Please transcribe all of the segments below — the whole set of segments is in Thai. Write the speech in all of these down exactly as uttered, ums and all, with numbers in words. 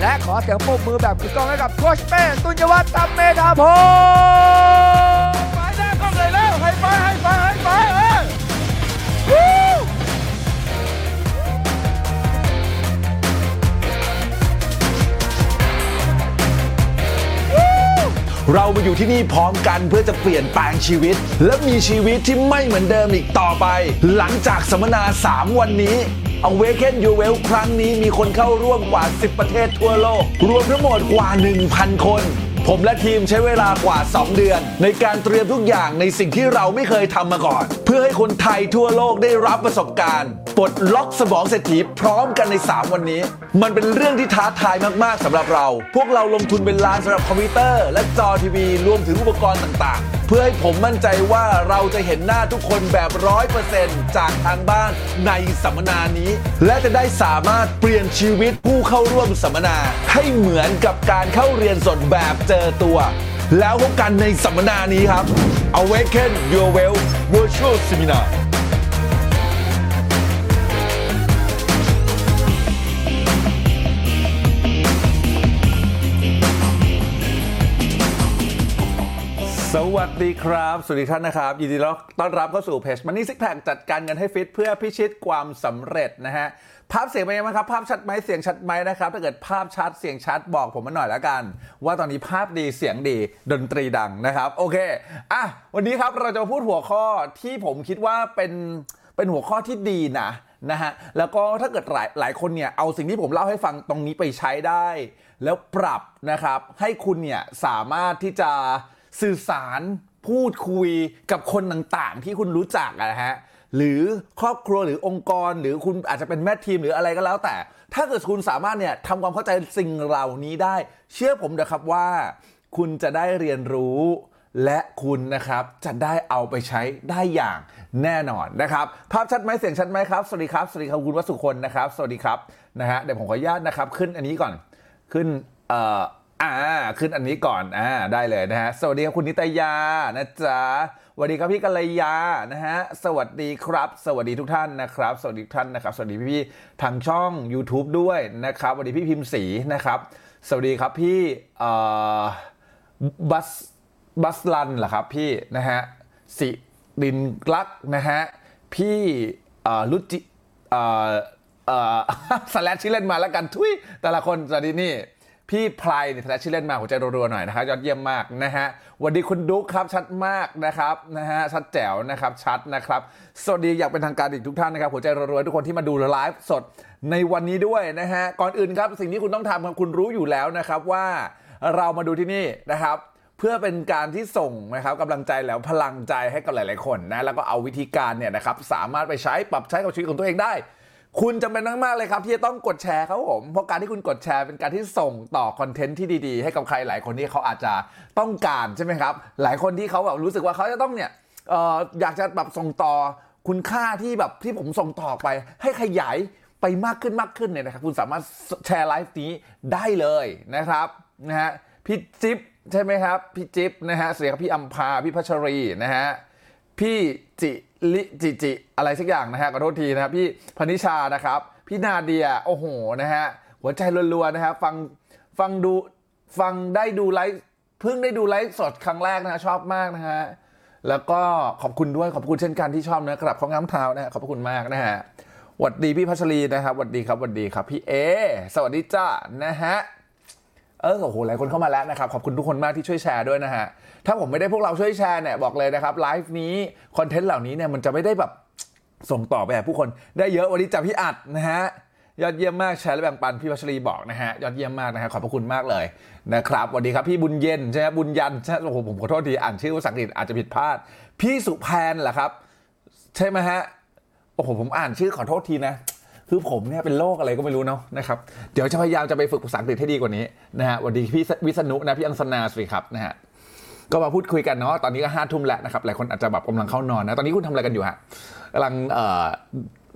และขอเสียงปรบมือแบบกึกก้องให้กับโค้ชเป้ตุลยวัฒน์ ตำเมธาพงศ์ ไปได้กล้องเลยแล้วให้ไปให้ไปให้ไปเออเรามาอยู่ที่นี่พร้อมกันเพื่อจะเปลี่ยนแปลงชีวิตและมีชีวิตที่ไม่เหมือนเดิมอีกต่อไปหลังจากสัมมนาสามวันนี้ Awaken Your Wealth ครั้งนี้มีคนเข้าร่วมกว่าสิบประเทศทั่วโลกรวมทั้งหมดกว่า หนึ่งพัน คนผมและทีมใช้เวลากว่าสองเดือนในการเตรียมทุกอย่างในสิ่งที่เราไม่เคยทำมาก่อนเพื่อให้คนไทยทั่วโลกได้รับประสบการณ์ปลดล็อกสมองเศรษฐีพร้อมกันในสามวันนี้มันเป็นเรื่องที่ท้าทายมากๆสำหรับเราพวกเราลงทุนเป็นล้านสำหรับคอมพิวเตอร์และจอทีวีรวมถึงอุปกรณ์ต่างๆเพื่อให้ผมมั่นใจว่าเราจะเห็นหน้าทุกคนแบบ ร้อยเปอร์เซ็นต์ จากทางบ้านในสัมมนานี้และจะได้สามารถเปลี่ยนชีวิตผู้เข้าร่วมสัมมนาให้เหมือนกับการเข้าเรียนสดแบบเจอตัวแล้วพบกันในสัมมนานี้ครับ Awaken Your Wealth Virtual Seminarสวัสดีครับสวัสดีท่านนะครับยินดีต้อนรับเข้าสู่เพจมันนี่ซิกแพคจัดการเงินให้ฟิตเพื่อพิชิตความสำเร็จนะฮะภาพเสียงเป็นยังไงครับภาพชัดไหมเสียงชัดไหมนะครับถ้าเกิดภาพชัดเสียงชัดบอกผมมาหน่อยละกันว่าตอนนี้ภาพดีเสียงดีดนตรีดังนะครับโอเคอ่ะวันนี้ครับเราจะมาพูดหัวข้อที่ผมคิดว่าเป็นเป็นหัวข้อที่ดีนะนะฮะแล้วก็ถ้าเกิดหลายหลายคนเนี่ยเอาสิ่งที่ผมเล่าให้ฟังตรงนี้ไปใช้ได้แล้วปรับนะครับให้คุณเนี่ยสามารถที่จะสื่อสารพูดคุยกับคนต่างๆที่คุณรู้จักนะฮะหรือครอบครัวหรือองค์กรหรือคุณอาจจะเป็นแม่ทีมหรืออะไรก็แล้วแต่ถ้าเกิดคุณสามารถเนี่ยทำความเข้าใจสิ่งเหล่านี้ได้เชื่อผมนะครับว่าคุณจะได้เรียนรู้และคุณนะครับจะได้เอาไปใช้ได้อย่างแน่นอนนะครับภาพชัดไหมเสียงชัดไหมครับสวัสดีครับสวัสดีครับคุณวสุคนนะครับสวัสดีครับนะฮะเดี๋ยวผมขออนุญาตนะครับขึ้นอันนี้ก่อนขึ้นเอ่ออ่าขึ้นอันนี้ก่อนอ่าได้เลยนะฮะสวัสดีครับคุณนิตยานะจ๊ะสวัสดีครับพี่กัลยานะฮะสวัสดีครับสวัสดีทุกท่านนะครับสวัสดีทุกท่านนะครับสวัสดีพี่ๆทางช่อง YouTube ด้วยนะครับสวัสดีพี่พิมพ์ศรีนะครับสวัสดีครับพี่เอ่อบัสบัสลันเหรอครับพี่นะฮะสิรินลักษณ์นะฮะพี่เอ่อรุจิเอ่อเอ่อสแลชที่เล่นมาแล้วกันทุยแต่ละคนสวัสดีนี่พี่ไพรเนี่ยถ้าชื่อเล่นมาหัวใจรัวๆหน่อยนะครับยอดเยี่ยมมากนะฮะวันนี้คุณดุ๊กครับชัดมากนะครับนะฮะชัดแจ๋วนะครับชัดนะครับสวัสดีอยากเป็นทางการอีกทุกท่านนะครับหัวใจรัวๆทุกคนที่มาดูไลฟ์สดในวันนี้ด้วยนะฮะก่อนอื่นครับสิ่งที่คุณต้องทำครับคุณรู้อยู่แล้วนะครับว่าเรามาดูที่นี่นะครับเพื่อเป็นการที่ส่งนะครับกำลังใจแล้วพลังใจให้กับหลายๆคนนะแล้วก็เอาวิธีการเนี่ยนะครับสามารถไปใช้ปรับใช้กับชีวิตของตัวเองได้คุณจำเป็นมากๆเลยครับที่จะต้องกดแชร์ครับผมเพราะการที่คุณกดแชร์เป็นการที่ส่งต่อคอนเทนต์ที่ดีๆให้กับใครหลายคนที่เขาอาจจะต้องการใช่ไหมครับหลายคนที่เขาแบบรู้สึกว่าเขาจะต้องเนี่ยเอ่ออยากจะแบบส่งต่อคุณค่าที่แบบที่ผมส่งต่อไปให้ขยายไปมากขึ้นมากขึ้นเนี่ยนะครับคุณสามารถแชร์ไลฟ์นี้ได้เลยนะครับนะฮะพี่จิ๊บใช่ไหมครับพี่จิ๊บนะฮะสวัสดีครับพี่อัมพาพี่พัชรีนะฮะพี่จิลิจิจิอะไรสักอย่างนะฮะขอโทษทีนะครับพี่พนิชานะครับพี่นาเดียโอ้โหนะฮะหัวใจรัวๆนะฮะฟังฟังดูฟังได้ดูไลฟ์เพิ่งได้ดูไลฟ์สดครั้งแรกนะฮะชอบมากนะฮะแล้วก็ขอบคุณด้วยขอบคุณเช่นกันที่ชอบนะกลับข้องน้ำเท้านะฮะขอบคุณมากนะฮะหวัดดีพี่พัชรีนะครับหวัดดีครับหวัดดีครับพี่เอสวัสดีจ้านะฮะเออโอ้โหหลายคนเข้ามาแล้วนะครับขอบคุณทุกคนมากที่ช่วยแชร์ด้วยนะฮะถ้าผมไม่ได้พวกเราช่วยแชร์เนี่ยบอกเลยนะครับไลฟ์นี้คอนเทนต์เหล่านี้เนี่ยมันจะไม่ได้แบบส่งต่อไปให้ผู้คนได้เยอะวันนี้จากพี่อัดนะฮะยอดเยี่ยมมากแชร์และแบ่งปันพี่วัชรีบอกนะฮะยอดเยี่ยมมากนะฮะขอบพระคุณมากเลยนะครับวันนี้ครับพี่บุญเย็นใช่ไหมบุญยันใช่โอ้โหผมขอโทษทีอ่านชื่อภาษาอังกฤษอาจจะผิดพลาดพี่สุแพนเหรอครับใช่ไหมฮะโอ้โหผมอ่านชื่อขอโทษทีนะคือผมเนี่ยเป็นโรคอะไรก็ไม่รู้เนาะนะครับเดี๋ยวจะพยายามจะไปฝึกภาษาอังกฤษให้ดีกว่านี้นะฮะวันดีพี่วิษณุนะพี่อังสนาสวัสดีครับนะฮะก็มาพูดคุยกันเนาะตอนนี้ก็ห้าทุ่มแล้วนะครับหลายคนอาจจะแบบกำลังเข้านอนนะตอนนี้คุณทำอะไรกันอยู่ฮะกำลังเอ่อ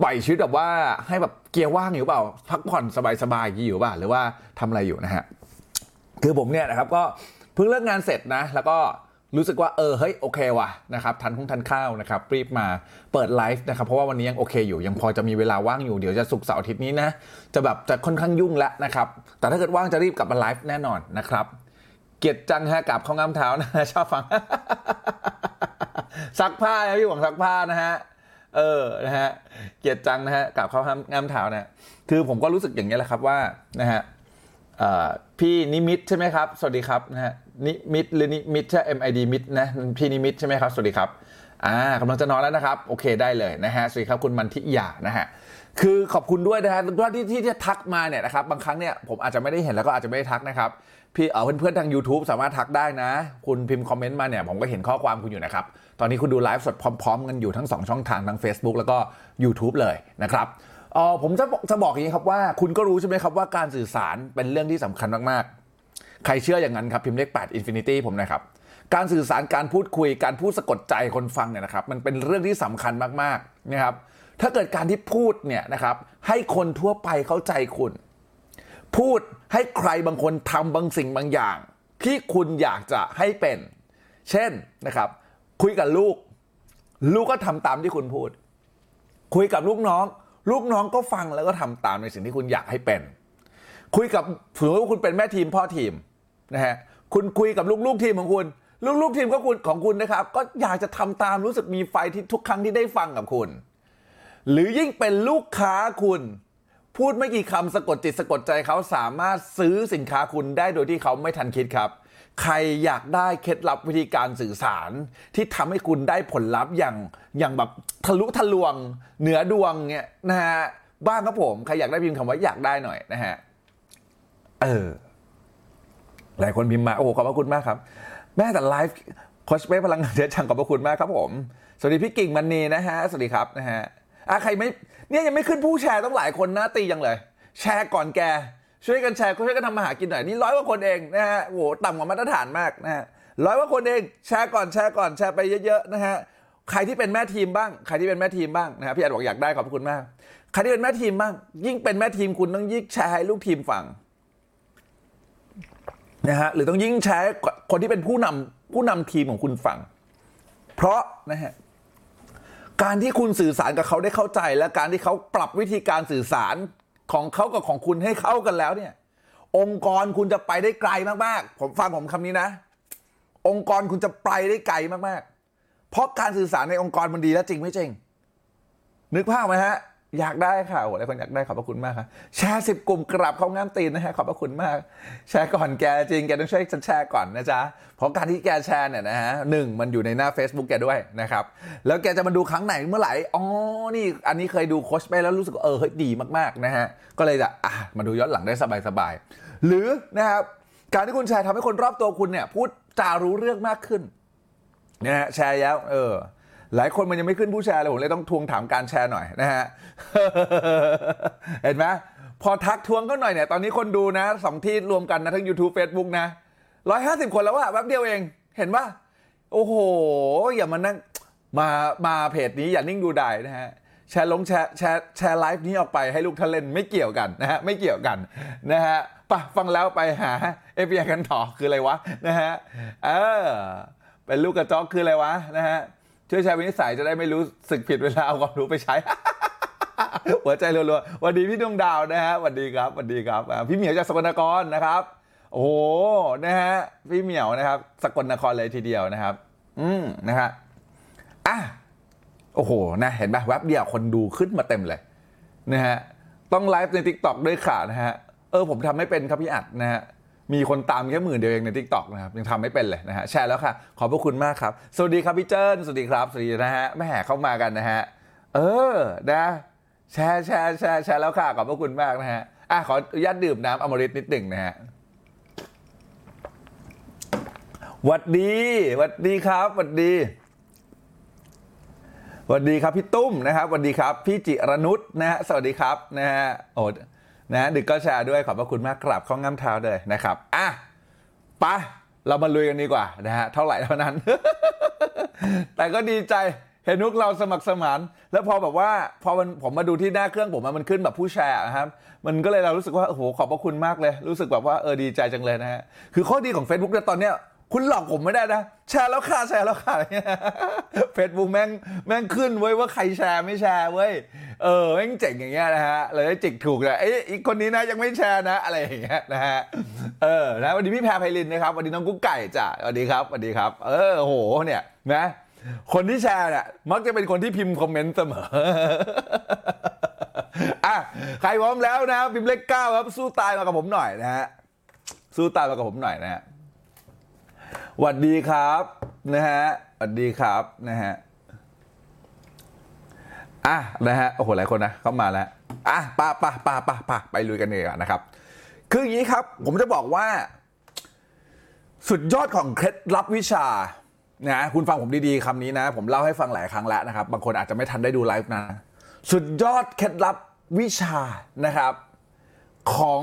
ปล่อยชีวิตแบบว่าให้แบบเกียร์ว่างอยู่เปล่าพักผ่อนสบายๆอย่างนี้อยู่เปล่าหรือว่าทำอะไรอยู่นะฮะคือผมเนี่ยนะครับก็เพิ่งเลิกงานเสร็จนะแล้วก็ รู้สึกว่าเออเฮ้ยโอเควะนะครับทันทุ่งทันข้าวนะครับรีบมาเปิดไลฟ์นะครับเพราะว่าวันนี้ยังโอเคอยู่ยังพอจะมีเวลาว่างอยู่เดี๋ยวจะศุกร์เสาร์อาทิตย์นี้นะจะแบบจะค่อนข้างยุ่งแล้วนะครับแต่ถ้าเกิดว่างจะรีบกลับมาไลฟ์แน่นอนนะครับเกียรติจังฮะกับข้าวง่ามเท้านะชอบฟัง ซักผ้านะพี่หวังซักผ้านะฮะเออนะฮะเกียรติจังนะฮะกับข้าวง่ามเท้านะคือผมก็รู้สึกอย่างนี้แหละครับว่านะฮะพี่นิมิตใช่ไหมครับสวัสดีครับนะฮะนิมิตหรือนิมิตใช่ เอ็ม ไอ ดี มิตนะพี่นิมิตใช่ไหมครับสวัสดีครับอ่ากำลังจะนอนแล้วนะครับโอเคได้เลยนะฮะสวัสดีครับคุณมันทิยานะฮะคือขอบคุณด้วยนะฮะว่าที่ที่จะทักมาเนี่ยนะครับบางครั้งเนี่ยผมอาจจะไม่ได้เห็นแล้วก็อาจจะไม่ได้ทักนะครับพี่เอ่อเพื่อนๆทาง YouTube สามารถทักได้นะคุณพิมพ์คอมเมนต์มาเนี่ยผมก็เห็นข้อความคุณอยู่นะครับตอนนี้คุณดูไลฟ์สดพร้อมๆกันอยู่ทั้งสองช่องทางทั้ง Facebook แล้วก็ YouTube เลยนะครับเอ่อผมจะจะบอกอย่างนี้ครับว่าคุณก็รู้ใช่ไหมครับว่าการสื่อสารเป็นเรื่องที่สำคัญมากๆใครเชื่ออย่างนั้นครับพิมพ์เลขแปด Infinity ผมนะครับการสื่อสารการพูดคุยการพูดสะกดใจคนฟังเนี่ยนะครับมันเป็นเรื่องที่สำคัญมากๆนะครับถ้าเกิดการที่พูดเนี่ยนะครับให้คนทั่วไปเข้าใจคุณพูดให้ใครบางคนทำบางสิ่งบางอย่างที่คุณอยากจะให้เป็นเช่นนะครับคุยกับลูกลูกก็ทำตามที่คุณพูดคุยกับลูกน้องลูกน้องก็ฟังแล้วก็ทำตามในสิ่งที่คุณอยากให้เป็นคุยกับถือว่าคุณเป็นแม่ทีมพ่อทีมนะฮะคุณคุยกับลูกๆทีมของคุณลูกๆทีมของคุณของคุณนะครับก็อยากจะทำตามรู้สึกมีไฟที่ทุกครั้งที่ได้ฟังกับคุณหรือยิ่งเป็นลูกค้าคุณพูดไม่กี่คำสะกดจิตสะกดใจเขาสามารถซื้อสินค้าคุณได้โดยที่เขาไม่ทันคิดครับใครอยากได้เคล็ดลับวิธีการสื่อสารที่ทำให้คุณได้ผลลัพธ์อย่างอย่างแบบทะลุทะลวงเหนือดวงเนี่ยนะฮะบ้างครับผมใครอยากได้พิมพ์คำว่าอยากได้หน่อยนะฮะเออหลายคนพิมพ์มาโอ้โหขอบพระคุณมากครับแม้แต่ไลฟ์โค้ชเป้พลังงานเยอะจังขอบพระคุณมากครับผมสวัสดีพี่กิ่งมณีนะฮะสวัสดีครับนะฮะอ่ะใครไม่เนี่ยยังไม่ขึ้นผู้แชร์ต้องหลายคนนะตียังเลยแชร์ก่อนแกช่วยกันแชร์ช่วยกันทำมาหากินหน่อยนี่ร้อยกว่าคนเองนะฮะโอ้โหต่ำกว่ามาตรฐานมากนะฮะร้อยกว่าคนเองแชร์ก่อนแชร์ก่อนแชร์ไปเยอะๆนะฮะใครที่เป็นแม่ทีมบ้างใครที่เป็นแม่ทีมบ้างนะฮะพี่อาจบอกอยากได้ขอบคุณมากใครที่เป็นแม่ทีมบ้างยิ่งเป็นแม่ทีมคุณต้องยิ่งแชร์ให้ลูกทีมฟังนะฮะหรือต้องยิ่งแชร์คนที่เป็นผู้นำผู้นำทีมของคุณฟังเพราะนะฮะการที่คุณสื่อสารกับเขาได้เข้าใจและการที่เขาปรับวิธีการสื่อสารของเขากับของคุณให้เข้ากันแล้วเนี่ยองค์กรคุณจะไปได้ไกลมากๆผมฟังผมคำนี้นะองค์กรคุณจะไปได้ไกลมากๆเพราะการสื่อสารในองค์กรมันดีแล้วจริงไม่จริงนึกภาพไหมฮะอยากได้ค่ะโอ้หลายคนอยากได้ขอบพระคุณมากครับแชร์สิบกลุ่มกลับเข้าง่ามตีนนะฮะขอบพระคุณมากแชร์ก่อนแกจริงแกต้องช่วยฉันแชร์ก่อนนะจ๊ะเพราะการที่แกแชร์เนี่ยนะฮะหนึ่งมันอยู่ในหน้า Facebook แกด้วยนะครับแล้วแกจะมาดูครั้งไหนเมื่อไหร่อ๋อนี่อันนี้เคยดูโค้ชไปแล้วรู้สึกเออเฮ้ยดีมากๆนะฮะก็เลยจะอ่ะมาดูย้อนหลังได้สบายๆหรือนะครับการที่คุณแชร์ทำให้คนรอบตัวคุณเนี่ยพูดจารู้เรื่องมากขึ้นนะฮะแชร์แล้วเออหลายคนมันยังไม่ขึ้นผู้แชร์เลยผมเลยต้องทวงถามการแชร์หน่อยนะฮะ เห็นไหมพอทักทวงเขาหน่อยเนี่ยตอนนี้คนดูนะสองที่รวมกันนะทั้ง YouTube Facebook นะหนึ่งร้อยห้าสิบคนแล้วอะแป๊บเดียวเองเห็นป่ะโอ้โหอย่ามานั่งมามาเพจนี้อย่านิ่งดูดายนะฮะแชร์ลงแชร์แชร์แชร์ไลฟ์นี้ออกไปให้ลูกท่านเล่นไม่เกี่ยวกันนะฮะไม่เกี่ยวกันนะฮะไปฟังแล้วไปหา เอฟ พี ไอ กันต่อคืออะไรวะนะฮะเออเป็นลูกกระจอกคืออะไรวะนะฮะช่วยแชร์วินิสัยจะได้ไม่รู้สึกผิดเวลาเอาความรู้ไปใช้ หัวใจรัวๆวันดีพี่ดวงดาวนะฮะวันดีครับวันดีครับพี่เหมียวจากสกลนครนะครับโอ้โหนะฮะพี่เหมียวนะครับสกลนครเลยทีเดียวนะครับอืมนะฮะอ่ะโอ้โหนะเห็นป่ะแวบเดียวคนดูขึ้นมาเต็มเลยนะฮะต้องไลฟ์ใน TikTok ด้วยค่ะนะฮะเออผมทำไม่เป็นครับพี่อัดนะฮะมีคนตามแค่หมื่นเดียวเองใน TikTok นะครับยังทำไม่เป็นเลยนะฮะแชร์แล้วค่ะขอบพระคุณมากครับสวัสดีครับพี่เจิ้นสวัสดีครับสวัสดีนะฮะแม่เข้ามากันนะฮะเออนะแชร์แชร์แชร์แชร์แล้วค่ะขอบพระคุณมากนะฮะอ่ะขออนุญาตดื่มน้ำอมฤตนิดหนึ่งนะฮะหวัดดีหวัดดีครับหวัดดีหวัดดีครับพี่ตุ้มนะครับหวัดดีครับพี่จิรนุชนะฮะสวัสดีครับนะฮะโอ้นะดึกก็แชร์ด้วยขอบพระคุณมากกราบข้าวง่ามเท้าเลยนะครับอ่ะไปเรามาลุยกันดีกว่านะฮะเท่าไหร่เท่านั้น แต่ก็ดีใจเห็นพวกเราสมัครสมานแล้วพอแบบว่าพอมันผมมาดูที่หน้าเครื่องผมมันขึ้นแบบผู้แชร์นะครับมันก็เลยเรารู้สึกว่าโอ้โหขอบพระคุณมากเลยรู้สึกแบบว่าเออดีใจจังเลยนะฮะคือข้อดีของ Facebook เนี่ยตอนเนี้ย คุณหลอกผมไม่ได้นะแชร์แล้วค่ะแชร์แล้วค่ะเฟซบุ๊กแม่งแม่งขึ้นเว้ยว่าใครแชร์ไม่แชร์เว้ยเออแม่งเจ๋งอย่างเงี้ยนะฮะเลยจิกถูกเลยไอ้คนนี้นะยังไม่แชร์นะอะไรอย่างเงี้ยนะฮะเออนะวันนี้พี่แพรไพลินนะครับวันนี้น้องกุ๊กไก่จ้ะสวัสดีครับสวัสดีครับเออโหเนี่ยนะคนที่แชร์เนี่ยมักจะเป็นคนที่พิมพ์คอมเมนต์เสมออ่ะใครพร้อมแล้วนะพิมพ์เลขเก้าครับสู้ตายมากับผมหน่อยนะฮะสู้ตายมากับผมหน่อยนะฮะสวัสดีครับนะฮะสวัสดีครับนะฮะอ่ะนะฮะโอ้โหหลายคนนะเข้ามาแล้วอ่ะป่ะป่ะป่ะป่ะป่ะไปลุยกันเลยนะครับคืออย่างนี้ครับผมจะบอกว่าสุดยอดของเคล็ดลับวิชานะคุณฟังผมดีๆคำนี้นะผมเล่าให้ฟังหลายครั้งแล้วนะครับบางคนอาจจะไม่ทันได้ดูไลฟ์นะสุดยอดเคล็ดลับวิชานะครับของ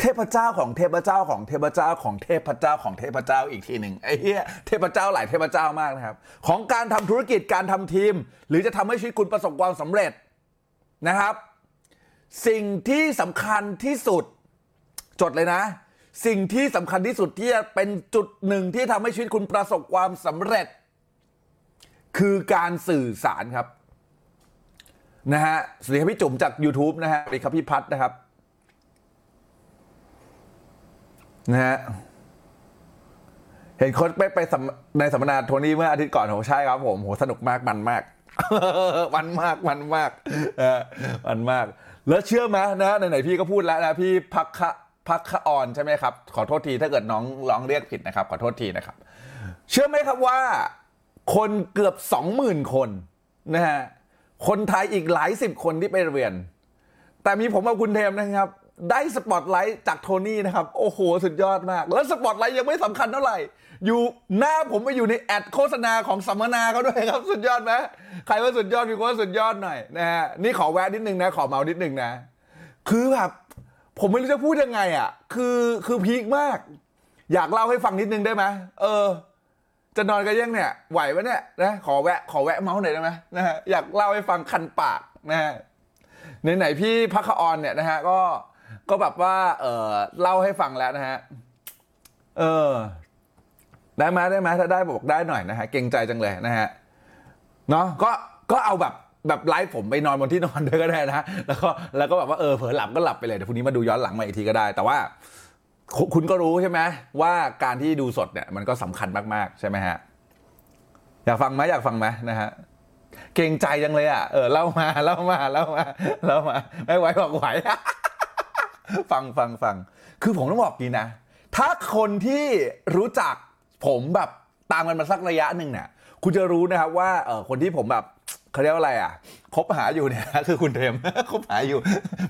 เทพเจ้าของเทพเจ้าของเทพเจ้าของเทพเจ้าของเทพเจ้าอีกทีหนึ่งไอ้เหี้ยเทพเจ้าหลายเทพเจ้ามากนะครับของการทำธุรกิจการทำทีมหรือจะทำให้ชีวิตคุณประสบความสำเร็จนะครับสิ่งที่สำคัญที่สุดจดเลยนะสิ่งที่สำคัญที่สุดที่จะเป็นจุดหนึ่งที่ทำให้ชีวิตคุณประสบความสำเร็จคือการสื่อสารครับนะฮะสวัสดีครับพี่จุ๋มจาก YouTube นะฮะสวัสดีครับพี่พัฒนะครับนะฮะเห็นโค้ชไปไปในสัมมนาโทนี่เมื่ออาทิตย์ก่อนโหใช่ครับผมโหสนุกมากมันมาก มันมากมันมากเออมันมากแล้วเชื่อมั้ยนะไหนๆพี่ก็พูดแล้วนะพี่พักคะพักคะอ่อนใช่ไหมครับขอโทษทีถ้าเกิดน้องร้องเรียกผิดนะครับขอโทษทีนะครับเชื่อไหมครับว่าคนเกือบ สองหมื่น คนนะฮะคนไทยอีกหลายสิบคนที่ไปเรียนแต่มีผมกับคุณเทมนะครับได้สปอตไลท์จากโทนี่นะครับโอ้โหสุดยอดมากแล้วสปอตไลท์ยังไม่สำคัญเท่าไหร่อยู่หน้าผมไปอยู่ในแอดโฆษณาของสัมมนาเขาด้วยครับสุดยอดไหมใครว่าสุดยอดมีคนว่าสุดยอดหน่อยนะฮะนี่ขอแวะนิดนึงนะขอเมานิดนึงนะคือแบบผมไม่รู้จะพูดยังไงอ่ะคือคือพีคมากอยากเล่าให้ฟังนิดนึงได้ไหมเออจะนอนกันยังเนี่ยไหวไหมเนี่ยนะขอแวะขอแวะเมาหน่อยได้ไหมนะฮะอยากเล่าให้ฟังคันปากนะฮะไหนๆพี่พักออนเนี่ยนะฮะก็ก็แบบว่าเออเล่าให้ฟังแล้วนะฮะเออได้ไหมได้ไหมถ้าได้บอกได้หน่อยนะฮะเกรงใจจังเลยนะฮะเนาะก็ก็เอาแบบแบบไลฟ์ผมไปนอนบนที่นอนด้วยก็ได้นะแล้วก็แล้วก็แบบว่าเออเผลอหลับก็หลับไปเลยเดี๋ยวพรุ่งนี้มาดูย้อนหลังมาอีกทีก็ได้แต่ว่าคุณก็รู้ใช่ไหมว่าการที่ดูสดเนี่ยมันก็สำคัญมากๆใช่ไหมฮะอยากฟังไหมอยากฟังไหมนะฮะเกรงใจจังเลยอ่ะเออเล่ามาเล่ามาเล่ามาเล่ามาไม่ไหวบอกไหวฟังฟังฟังคือผมต้องบอกกี้นะถ้าคนที่รู้จักผมแบบตามกันมาสักระยะหนึ่งเนี่ยคุณจะรู้นะครับว่าเออคนที่ผมแบบเขาเรียกว่าอะไรอ่ะคบหาอยู่เนี่ยคือคุณเทมคบหาอยู่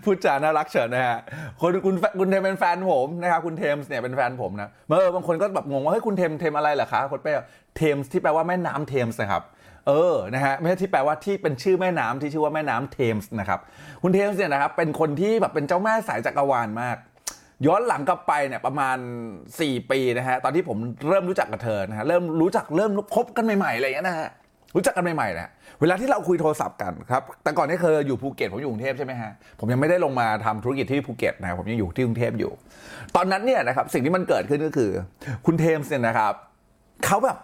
พูดจาน่ารักเฉินนะฮะคนคุณคุณเทมเป็นแฟนผมนะครับคุณเทมส์เนี่ยเป็นแฟนผมนะเมื่อบางคนก็แบบงงว่าเฮ้ยคุณเทมเทมอะไรเหรอคะคนแปลเทมส์ที่แปลว่าแม่น้ำเทมส์นะครับเออนะฮะไม่ใช่ที่แปลว่าที่เป็นชื่อแม่น้ำที่ชื่อว่าแม่น้ำเทมส์นะครับคุณเทมส์เนี่ยนะครับเป็นคนที่แบบเป็นเจ้าแม่สายจักรวาลมากย้อนหลังกลับไปเนี่ยประมาณสี่ปีนะฮะตอนที่ผมเริ่มรู้จักกับเธอนะฮะเริ่มรู้จักเริ่มคบกันใหม่ๆอะไรอย่างเงี้ยนะฮะรู้จักกันใหม่ๆนะเวลาที่เราคุยโทรศัพท์กันครับแต่ก่อนนี้เธออยู่ภูเก็ตผมอยู่กรุงเทพใช่ไหมฮะผมยังไม่ได้ลงมาทำธุรกิจที่ภูเก็ตนะผมยังอยู่ที่กรุงเทพอยู่ตอนนั้นเนี่ยนะครับสิ่งที่มันเกิดขึ้นก็คือคุณเทมส์เนี่ยนะครับเขาแบบ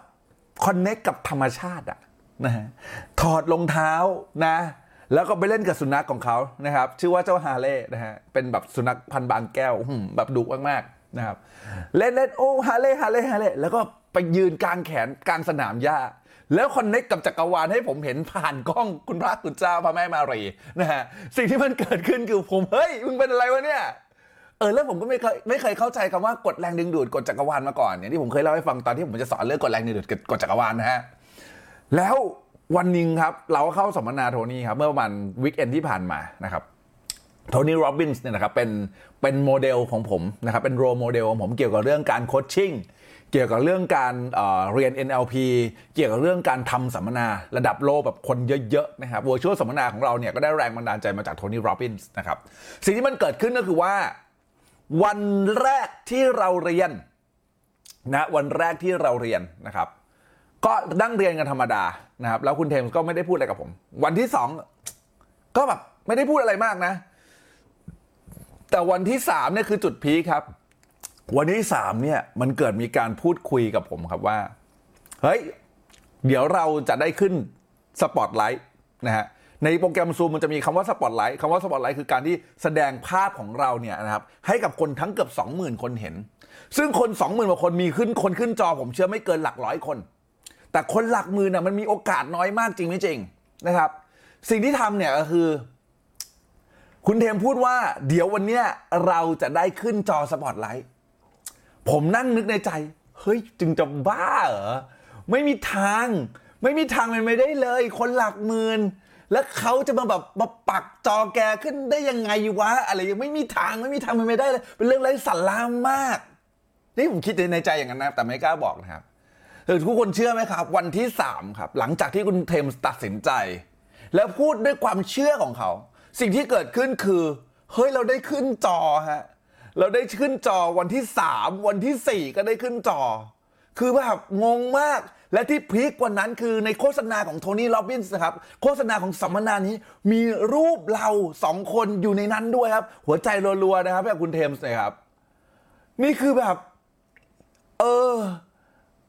คอนเนคกับธรรมชาติอะนะถอดรองเท้านะแล้วก็ไปเล่นกับสุนัขของเขานะครับชื่อว่าเจ้าฮาเล่นะฮะเป็นแบบสุนัขพันธุ์บางแก้วแบบดุมากๆนะครับเล่นเล่นโอ้ฮาเล่ฮาเล่ฮาเล่แล้วก็ไปยืนกลางแขนกลางสนามหญ้าแล้วคอนเนคกับจักรวาลให้ผมเห็นผ่านกล้องคุณพระคุณเจ้าพระแม่มารีนะฮะสิ่งที่มันเกิดขึ้นคือผมเฮ้ยมึงเป็นอะไรวะเนี่ยเออแล้วผมก็ไม่เคยไม่เคยเข้าใจคำว่ากฎแรงดึงดูดกฎจักรวาลมาก่อนเนี่ยที่ผมเคยเล่าให้ฟังตอนที่ผมจะสอนเรื่องกฎแรงดึงดูดกฎจักรวาลนะฮะแล้ววันนึงครับเราเข้าสัมมนาโทนี่ครับเมื่อวันวีคเอนด์ที่ผ่านมานะครับโทนี่โรบินส์เนี่ยนะครับเป็นเป็นโมเดลของผมนะครับเป็นโรโมเดลของผมเกี่ยวกับเรื่องการโคชชิ่งเกี่ยวกับเรื่องการ เอ่อ เรียน เอ็น แอล พี เกี่ยวกับเรื่องการทำสัมมนาระดับโลกแบบคนเยอะๆนะครับเวอร์ชวลสัมมนาของเราเนี่ยก็ได้แรงบันดาลใจมาจากโทนี่โรบินส์นะครับสิ่งที่มันเกิดขึ้นก็คือว่าวันแรกที่เราเรียนนะวันแรกที่เราเรียนนะครับก็นั่งเรียนกันธรรมดานะครับแล้วคุณเทมส์ก็ไม่ได้พูดอะไรกับผมวันที่สองก็แบบไม่ได้พูดอะไรมากนะแต่วันที่สามเนี่ยคือจุดพีคครับ วันที่สามเนี่ยมันเกิดมีการพูดคุยกับผมครับว่าเฮ้ยเดี๋ยวเราจะได้ขึ้นสปอตไลท์นะฮะในโปรแกรม Zoom มันจะมีคำว่าสปอตไลท์คำว่าสปอตไลท์คือการที่แสดงภาพของเราเนี่ยนะครับให้กับคนทั้งเกือบ สองหมื่น คนเห็นซึ่งคน สองหมื่น กว่าคนมีขึ้นคนขึ้นจอผมเชื่อไม่เกินหลักร้อยคนแต่คนหลักหมื่นน่ะมันมีโอกาสน้อยมากจริงไม่จริงนะครับสิ่งที่ทำเนี่ยก็คือคุณเทมพูดว่าเดี๋ยววันเนี้ยเราจะได้ขึ้นจอสปอตไลท์ผมนั่งนึกในใจเฮ้ยจึงจะบ้าเหรอไม่มีทางไม่มีทางมันไม่ได้เลยคนหลักหมื่นแล้วเขาจะมาแบบมาปักจอแกขึ้นได้ยังไงวะอะไรยังไม่มีทางไม่มีทางมันไม่ได้เลยเป็นเรื่องไร้สาระมากนี่ผมคิดในใจอย่างนั้นนะแต่ไม่กล้าบอกนะครับทุกคนเชื่อไหมครับวันที่สามครับหลังจากที่คุณเทมตัดสินใจแล้วพูดด้วยความเชื่อของเขาสิ่งที่เกิดขึ้นคือเฮ้ยเราได้ขึ้นจอฮะเราได้ขึ้นจอวันที่สามวันที่สี่ก็ได้ขึ้นจอคือแบบงงมากและที่พีคกว่านั้นคือในโฆษณาของโทนี่โรบินส์นะครับโฆษณาของสัมมนานี้มีรูปเราสองคนอยู่ในนั้นด้วยครับหัวใจรัวๆนะครับแบบคุณเทมส์นะครับนี่คือแบบเออ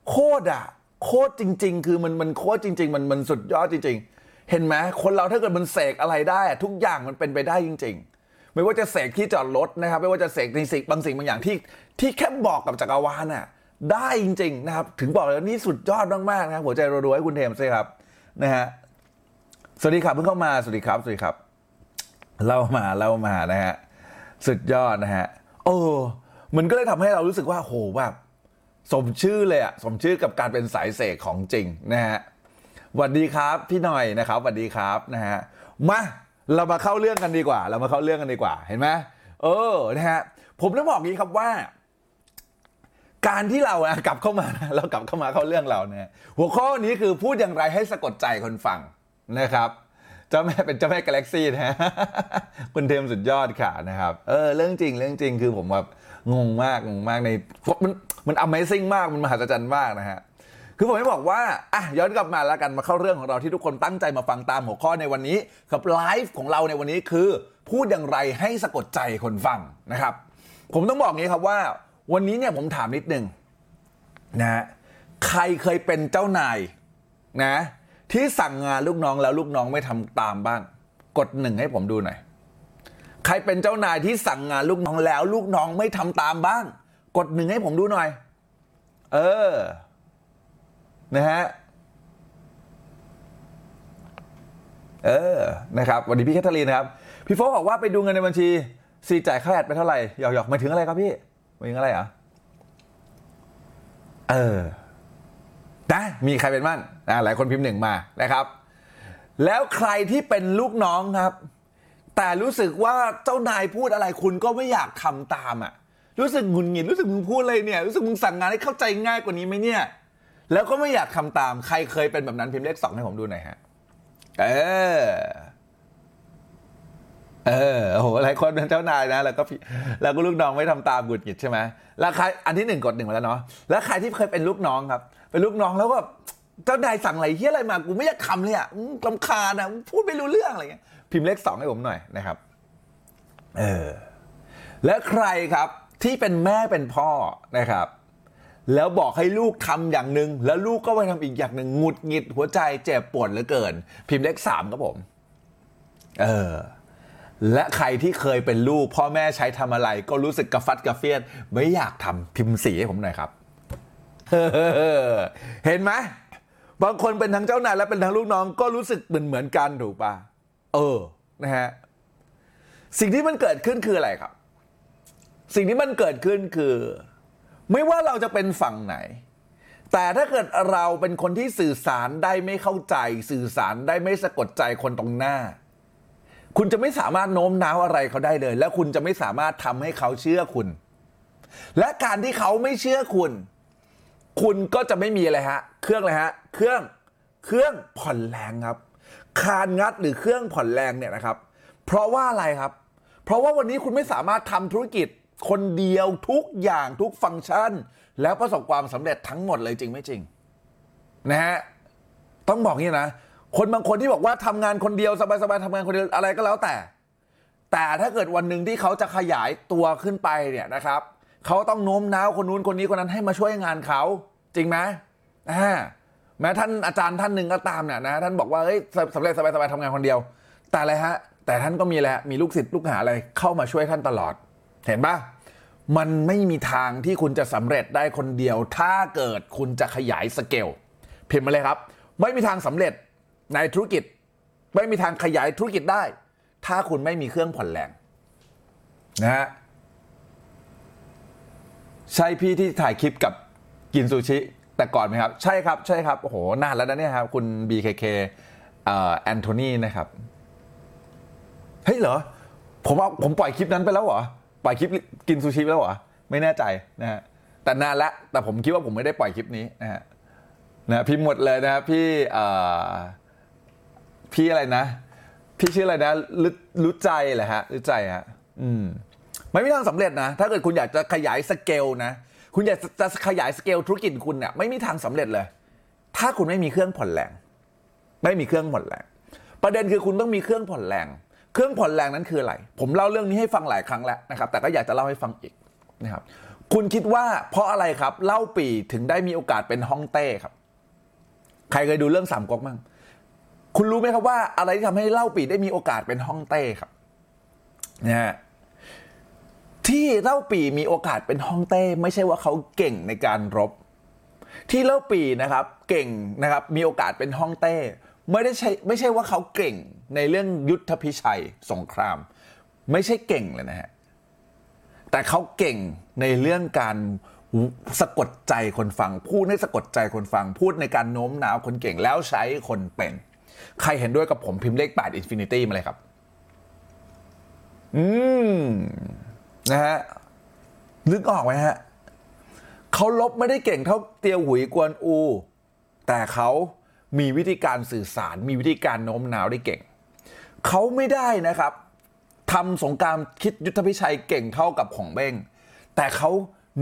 โคตรอ่ะโคตรจริงๆคือมันมันโคตรจริงๆมันมันสุดยอดจริงๆเห็นไหมคนเราถ้าเกิดมันเสกอะไรได้ทุกอย่างมันเป็นไปได้จริงๆไม่ว่าจะเสกที่จอดรถนะครับไม่ว่าจะเสกในสิ่งบางสิ่งบางอย่างที่ที่แค่บอกกับจักรวาลน่ะได้จริงๆนะครับถึงบอกเลยว่านี่สุดยอดมากๆนะครับหัวใจรัวๆให้คุณเทมส์ครับนะฮะสวัสดีครับเพิ่งเข้ามาสวัสดีครับสวัสดีครับเล่ามาเล่ามานะฮะสุดยอดนะฮะโอ้มันก็เลยทำให้เรารู้สึกว่าโหแบบสมชื่อเลยอะสมชื่อกับการเป็นสายเสกของจริงนะฮะสวัสดีครับพี่หน่อยนะครับสวัสดีครับนะฮะมาเรามาเข้าเรื่องกันดีกว่าเรามาเข้าเรื่องกันดีกว่าเห็นไหมเออนะฮะผมต้องบอกงี้ครับว่าการที่เรากลับเข้ามาเรากลับเข้ามาเข้าเรื่องเราเนี่ยหัวข้อนี้คือพูดอย่างไรให้สะกดใจคนฟังนะครับเจ้าแม่เป็นเจ้าแม่กาแล็กซี่นะฮะคุณเทมสุดยอดค่ะนะครับเออเรื่องจริงเรื่องจริงคือผมแบบงงมากงงมากในมันมัน Amazing มากมันมหัศจรรย์มากนะฮะคือผมให้บอกว่าอ่ะย้อนกลับมาแล้วกันมาเข้าเรื่องของเราที่ทุกคนตั้งใจมาฟังตามหัวข้อในวันนี้ครับไลฟ์ของเราในวันนี้คือพูดอย่างไรให้สะกดใจคนฟังนะครับผมต้องบอกงี้ครับว่าวันนี้เนี่ยผมถามนิดนึงนะฮะใครเคยเป็นเจ้านายนะที่สั่งงานลูกน้องแล้วลูกน้องไม่ทำตามบ้างกดหนึ่งให้ผมดูหน่อยใครเป็นเจ้านายที่สั่งงานลูกน้องแล้วลูกน้องไม่ทำตามบ้างกดหนึ่งให้ผมดูหน่อยเออนะฮะเออนะครับวันนี้พี่แคทเธอรีนนะครับพี่โฟบอกว่าไปดูเงินในบัญชีซีจ่ายค่าแอดไปเท่าไหร่หยอกๆมาถึงอะไรครับพี่มาถึงอะไรเหรอเออนะมีใครเป็นบ้างนะหลายคนพิมพ์หนึ่งมานะครับแล้วใครที่เป็นลูกน้องครับแต่รู้สึกว่าเจ้านายพูดอะไรคุณก็ไม่อยากทำตามอ่ะรู้สึกหงุดหงิดรู้สึกมึงพูดอะไรเนี่ยรู้สึกมึงสั่งงานให้เข้าใจง่ายกว่านี้ไหมเนี่ยแล้วก็ไม่อยากทำตามใครเคยเป็นแบบนั้นพิมพ์เลขสองให้ผมดูหน่อยฮะเออเออโอ้โหหลายคนเป็นเจ้านายนะแล้วก็แล้วก็ลูกน้องไม่ทำตามหงุดหงิดใช่ไหมแล้วใครอันที่หนึ่งกดหนึ่งมาแล้วเนาะแล้วใครที่เคยเป็นลูกน้องครับเป็นลูกน้องแล้วก็เจ้านายสั่งอะไรเฮี้ยอะไรมากูไม่อยากทำเลยอ่ะรำคาญนะพูดไม่รู้เรื่องอะไรเงี้ยพิมพ์เลขสองให้ผมหน่อยนะครับเออแล้วใครครับที่เป็นแม่เป็นพ่อนะครับแล้วบอกให้ลูกทำอย่างนึงแล้วลูกก็ไปทำอีกอย่างนึงหงุดหงิดหัวใจเจ็บปวดเหลือเกินพิมพ์เลขสามครับผมเออและใครที่เคยเป็นลูกพ่อแม่ใช้ทำอะไรก็รู้สึกกระฟัดกระเฟียดไม่อยากทำพิมพ์สีให้ผมหน่อยครับ เห็นไหมบางคนเป็นทั้งเจ้านายและเป็นทั้งลูกน้องก็รู้สึกเหมือนเหมือนกันถูกป่ะเออนะฮะสิ่งที่มันเกิดขึ้นคืออะไรครับสิ่งที่มันเกิดขึ้นคือไม่ว่าเราจะเป็นฝั่งไหนแต่ถ้าเกิดเราเป็นคนที่สื่อสารได้ไม่เข้าใจสื่อสารได้ไม่สะกดใจคนตรงหน้าคุณจะไม่สามารถโน้มน้าวอะไรเขาได้เลยและคุณจะไม่สามารถทำให้เขาเชื่อคุณและการที่เขาไม่เชื่อคุณคุณก็จะไม่มีอะไรฮะเครื่องอะไรฮะเครื่องเครื่องผ่อนแรงครับคานงัดหรือเครื่องผ่อนแรงเนี่ยนะครับเพราะว่าอะไรครับเพราะว่าวันนี้คุณไม่สามารถทำธุรกิจคนเดียวทุกอย่างทุกฟังก์ชันแล้วประสบความสำเร็จทั้งหมดเลยจริงไม่จริงนะฮะต้องบอกงี้นะคนบางคนที่บอกว่าทำงานคนเดียวสบายๆทำงานคนเดียวอะไรก็แล้วแต่แต่ถ้าเกิดวันหนึ่งที่เขาจะขยายตัวขึ้นไปเนี่ยนะครับ เขาต้องโน้มน้าวคนนู้นคนนี้คนนั้นให้มาช่วยงานเขาจริงไหมอ่าแม้ท่านอาจารย์ท่านหนึ่งก็ตามเนี่ยนะท่านบอกว่าเฮ้ยสำเร็จสบายๆทำงานคนเดียวแต่อะไรฮะแต่ท่านก็มีแหละมีลูกศิษย์ลูกหาอะไรเข้ามาช่วยท่านตลอดเห็นปะมันไม่มีทางที่คุณจะสำเร็จได้คนเดียวถ้าเกิดคุณจะขยายสเกลพิมพ์มาเลยครับไม่มีทางสำเร็จในธุรกิจไม่มีทางขยายธุรกิจได้ถ้าคุณไม่มีเครื่องผ่อนแรงนะฮะใช่พี่ที่ถ่ายคลิปกับกินซูชิแต่ก่อนไหมครับใช่ครับใช่ครับโอ้โหนานแล้วนะเนี่ยครับคุณ บี เค เค เอ่อแอนโทนีนะครับเฮ้ยเหรอผมเอาผมปล่อยคลิปนั้นไปแล้วเหรอปล่อยคลิปกินซูชิไปแล้วเหรอไม่แน่ใจนะฮะแต่นานแล้วแต่ผมคิดว่าผมไม่ได้ปล่อยคลิปนี้นะฮะนะพี่หมดเลยนะพี่เอ่อพี่อะไรนะพี่ชื่ออะไรนะรู้ใจเหรอฮะรู้ใจฮะอืมไม่มีทางสำเร็จนะถ้าเกิดคุณอยากจะขยายสเกลนะคุณอยากจะขยายสเกลธุรกิจคุณเนี่ยไม่มีทางสำเร็จเลยถ้าคุณไม่มีเครื่องผ่อนแรงไม่มีเครื่องผ่อนแรงประเด็นคือคุณต้องมีเครื่องผ่อนแรงเครื่องผ่อนแรงนั้นคืออะไรผมเล่าเรื่องนี้ให้ฟังหลายครั้งแล้วนะครับแต่ก็อยากจะเล่าให้ฟังอีกนะครับคุณคิดว่าเพราะอะไรครับเล่าปี่ถึงได้มีโอกาสเป็นฮ่องเต้ครับใครเคยดูเรื่องสามก๊กบ้างคุณรู้ไหมครับว่าอะไรที่ทำให้เล่าปี่ได้มีโอกาสเป็นฮ่องเต้ครับนะฮะที่เล่าปี่มีโอกาสเป็นฮ่องเต้ไม่ใช่ว่าเขาเก่งในการรบที่เล่าปี่นะครับเก่งนะครับมีโอกาสเป็นฮ่องเต้ไม่ได้ใช่ไม่ใช่ว่าเขาเก่งในเรื่องยุทธพิชัยสงครามไม่ใช่เก่งเลยนะฮะแต่เขาเก่งในเรื่องการสะกดใจคนฟังพูดให้สะกดใจคนฟังพูดในการโน้มน้าวคนเก่งแล้วใช้คนเป็นใครเห็นด้วยกับผมพิมพ์เลขแปด Infinity มาเลยครับอืมนะฮะนึกออกไหมฮะเขาลบไม่ได้เก่งเท่าเตียวหุยกวนอูแต่เขามีวิธีการสื่อสารมีวิธีการโน้มน้าวได้เก่งเขาไม่ได้นะครับทำสงครามคิดยุทธพิชัยเก่งเท่ากับของเบ้งแต่เขา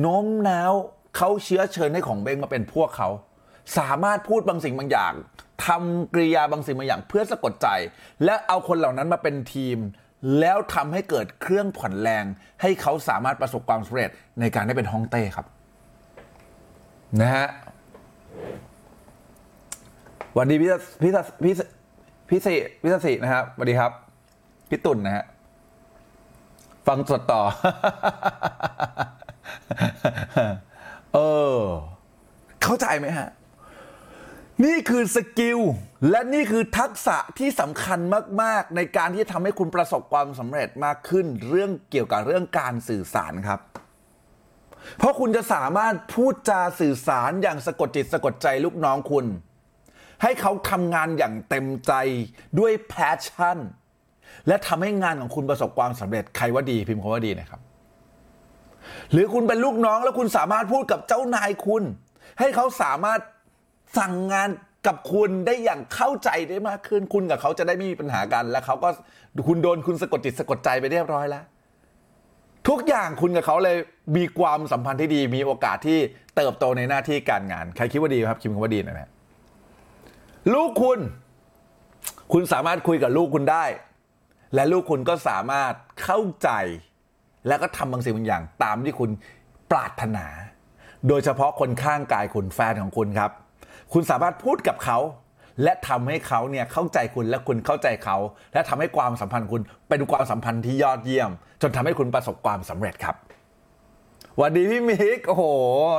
โน้มน้าวเขาเชื้อเชิญให้ของเบ้งมาเป็นพวกเขาสามารถพูดบางสิ่งบางอย่างทำกริยาบางสิ่งบางอย่างเพื่อสะกดใจและเอาคนเหล่านั้นมาเป็นทีมแล้วทำให้เกิดเครื่องผ่อนแรงให้เขาสามารถประสบความสำเร็จในการได้เป็นฮ่องเต้ครับนะฮะวันดีพี่พี่พี่พี่สิพี่สินะครับสวัสดีครับพี่ตุ่นนะฮะฟังสดต่อ เออเข้าใจไหมฮะนี่คือสกิลและนี่คือทักษะที่สำคัญมากๆในการที่จะทำให้คุณประสบความสำเร็จมากขึ้นเรื่องเกี่ยวกับเรื่องการสื่อสารครับเพราะคุณจะสามารถพูดจาสื่อสารอย่างสะกดจิตสะกดใจลูกน้องคุณให้เขาทำงานอย่างเต็มใจด้วยแพชชั่นและทำให้งานของคุณประสบความสำเร็จใครว่าดีพิมพ์คำว่าดีนะครับหรือคุณเป็นลูกน้องแล้วคุณสามารถพูดกับเจ้านายคุณให้เขาสามารถสั่งงานกับคุณได้อย่างเข้าใจได้มากขึ้นคุณกับเขาจะได้ไม่มีปัญหากันและเขาก็คุณโดนคุณสะกดจิตสะกดใจไปเรียบร้อยแล้วทุกอย่างคุณกับเขาเลยมีความสัมพันธ์ที่ดีมีโอกาสที่เติบโตในหน้าที่การงานใครคิดว่าดีครับคิมคำว่าดีนะฮะลูกคุณคุณสามารถคุยกับลูกคุณได้และลูกคุณก็สามารถเข้าใจและก็ทำบางสิ่งบางอย่างตามที่คุณปรารถนาโดยเฉพาะคนข้างกายคุณแฟนของคุณครับคุณสามารถพูดกับเขาและทำให้เขาเนี่ยเข้าใจคุณและคุณเข้าใจเขาและทำให้ความสัมพันธ์คุณเป็นความสัมพันธ์ที่ยอดเยี่ยมจนทำให้คุณประสบความสำเร็จครับวันดีพี่มิกโอ้โห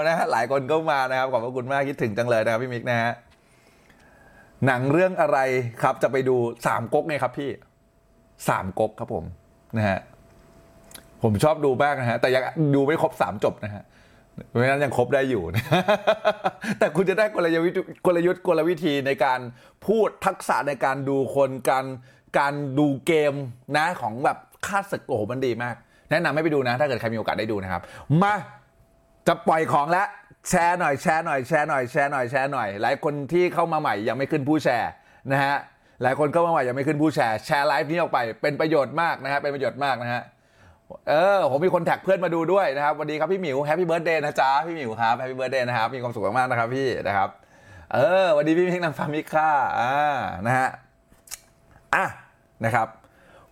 นะฮะหลายคนก็มานะครับขอบคุณมากคิดถึงจังเลยนะครับพี่มิกนะฮะหนังเรื่องอะไรครับจะไปดูสามก๊กไงครับพี่สามก๊กครับผมนะฮะผมชอบดูมากนะฮะแต่ยังดูไม่ครบสามจบนะฮะเพราะฉะนั้นยังครบได้อยู่นะแต่คุณจะได้กลยุทธ์กลยุทธ์กลวิธีในการพูดทักษะในการดูคนการการดูเกมนะของแบบค่าศึกโอ้โหมันดีมากแนะนำให้ไปดูนะถ้าเกิดใครมีโอกาสได้ดูนะครับมาจะปล่อยของแล้วแชร์หน่อยแชร์หน่อยแชร์หน่อยแชร์หน่อยแชร์หน่อยหลายคนที่เข้ามาใหม่ยังไม่ขึ้นผู้แชร์นะฮะหลายคนเข้ามาใหม่ยังไม่ขึ้นผู้แชร์แชร์ไลฟ์นี้ออกไปเป็นประโยชน์มากนะฮะเป็นประโยชน์มากนะฮะเออผมมีคนแท็กเพื่อนมาดูด้วยนะครับวันดีครับพี่หมิวแฮปปี้เบิร์ธเดย์นะจ๊ะพี่หมิวครับแฮปปี้เบิร์ธเดย์นะครับมีความสุขมากๆนะครับพี่นะครับเออวันดีพี่มิกนางฟ้ามิกค่ะอ่านะฮะอ่ะนะครับ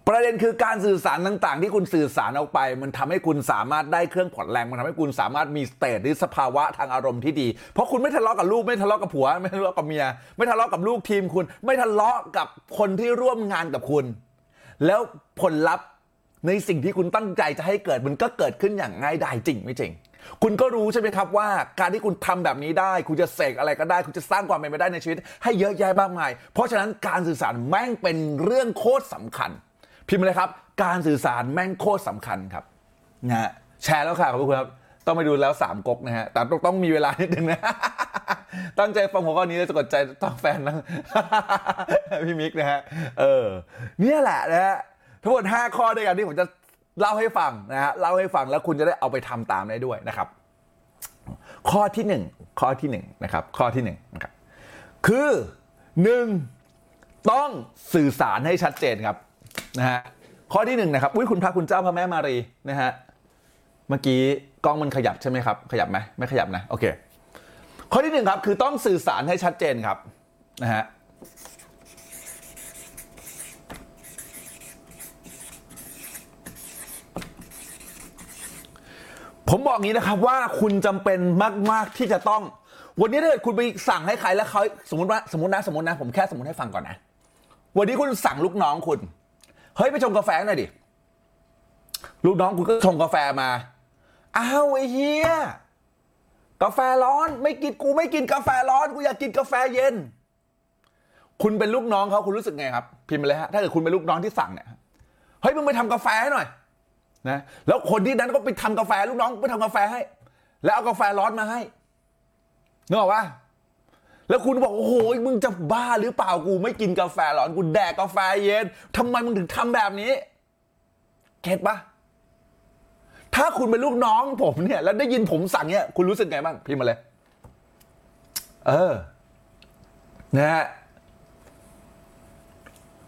ประเด็นคือการสื่อสารต่างๆที่คุณสื่อสารออกไปมันทำให้คุณสามารถได้เครื่องผ่อนแรงมันทำให้คุณสามารถมีสเตตหรือสภาวะทางอารมณ์ที่ดีเพราะคุณไม่ทะเลาะกับลูกไม่ทะเลาะกับผัวไม่ทะเลาะกับเมียไม่ทะเลาะกับลูกทีมคุณไม่ทะเลาะกับคนที่ร่วมงานกับคุณแล้วผลลัพธ์ในสิ่งที่คุณตั้งใจจะให้เกิดมันก็เกิดขึ้นอย่างง่ายดายจริงไม่จริงคุณก็รู้ใช่ไหมครับว่าการที่คุณทำแบบนี้ได้คุณจะเสกอะไรก็ได้คุณจะสร้างความเป็นไปได้ในชีวิตให้เยอะแยะมากมายเพราะฉะนั้นการสื่อสารแม่งเป็นเรื่องโคตรสำคัญพิมพ์เลยครับการสื่อสารแม่งโคตรสำคัญครับนะฮะแชร์แล้วค่ะขอบคุณครับต้องไปดูแล้วสามก๊กนะฮะแต่ต้องมีเวลานิดนึงนะตั้งใจฟังหัวข้อนี้แล้วจะกดใจต้องแฟนนะพี่มิกนะฮะเออเนี่ยแหละนะฮะทั้งหมดห้าข้อด้วยกันที่ผมจะเล่าให้ฟังนะฮะเล่าให้ฟังแล้วคุณจะได้เอาไปทำตามได้ด้วยนะครับข้อที่หนึ่งข้อที่หนึ่งนะครับข้อที่หนึ่งนะครับคือหนึ่งต้องสื่อสารให้ชัดเจนครับนะฮะข้อที่หนึ่งนะครับอุ้ยคุณพระคุณเจ้าพระแม่มารีนะฮะเมื่อกี้กล้องมันขยับใช่ไหมครับขยับไหมไม่ขยับนะโอเคข้อที่หนึ่งครับคือต้องสื่อสารให้ชัดเจนครับนะฮะผมบอกงี้นะครับว่าคุณจำเป็นมากๆที่จะต้องวันนี้ถ้าเกิดคุณไปสั่งให้ใครแล้วเขาสมมติว่าสมมตินะสมมตินะผมแค่สมมติให้ฟังก่อนนะวันนี้คุณสั่งลูกน้องคุณเฮ้ยไปชงกาแฟหน่อยดิลูกน้องคุณก็ชงกาแฟมาอ้าวไอ้เหี้ยกาแฟร้อนไม่กินกูไม่กินกาแฟร้อนกูอยากกินกาแฟเย็นคุณเป็นลูกน้องเขาคุณรู้สึกไงครับพิมพ์มาเลยฮะถ้าเกิดคุณเป็นลูกน้องที่สั่งเนี่ยเฮ้ยมึงไปทำกาแฟหน่อยนะแล้วคนที่นั้นก็ไปทำกาแฟลูกน้องไปทำกาแฟให้แล้วเอากาแฟร้อนมาให้นึกออกปะแล้วคุณบอกโอ้โหมึงจะบ้าหรือเปล่ากูไม่กินกาแฟร้อนกูแดกกาแฟเย็นทำไมมึงถึงทำแบบนี้เก็ทปะถ้าคุณเป็นลูกน้องผมเนี่ยแล้วได้ยินผมสั่งเนี่ยคุณรู้สึกไงบ้างพิมพ์มาเลยเออนะฮะ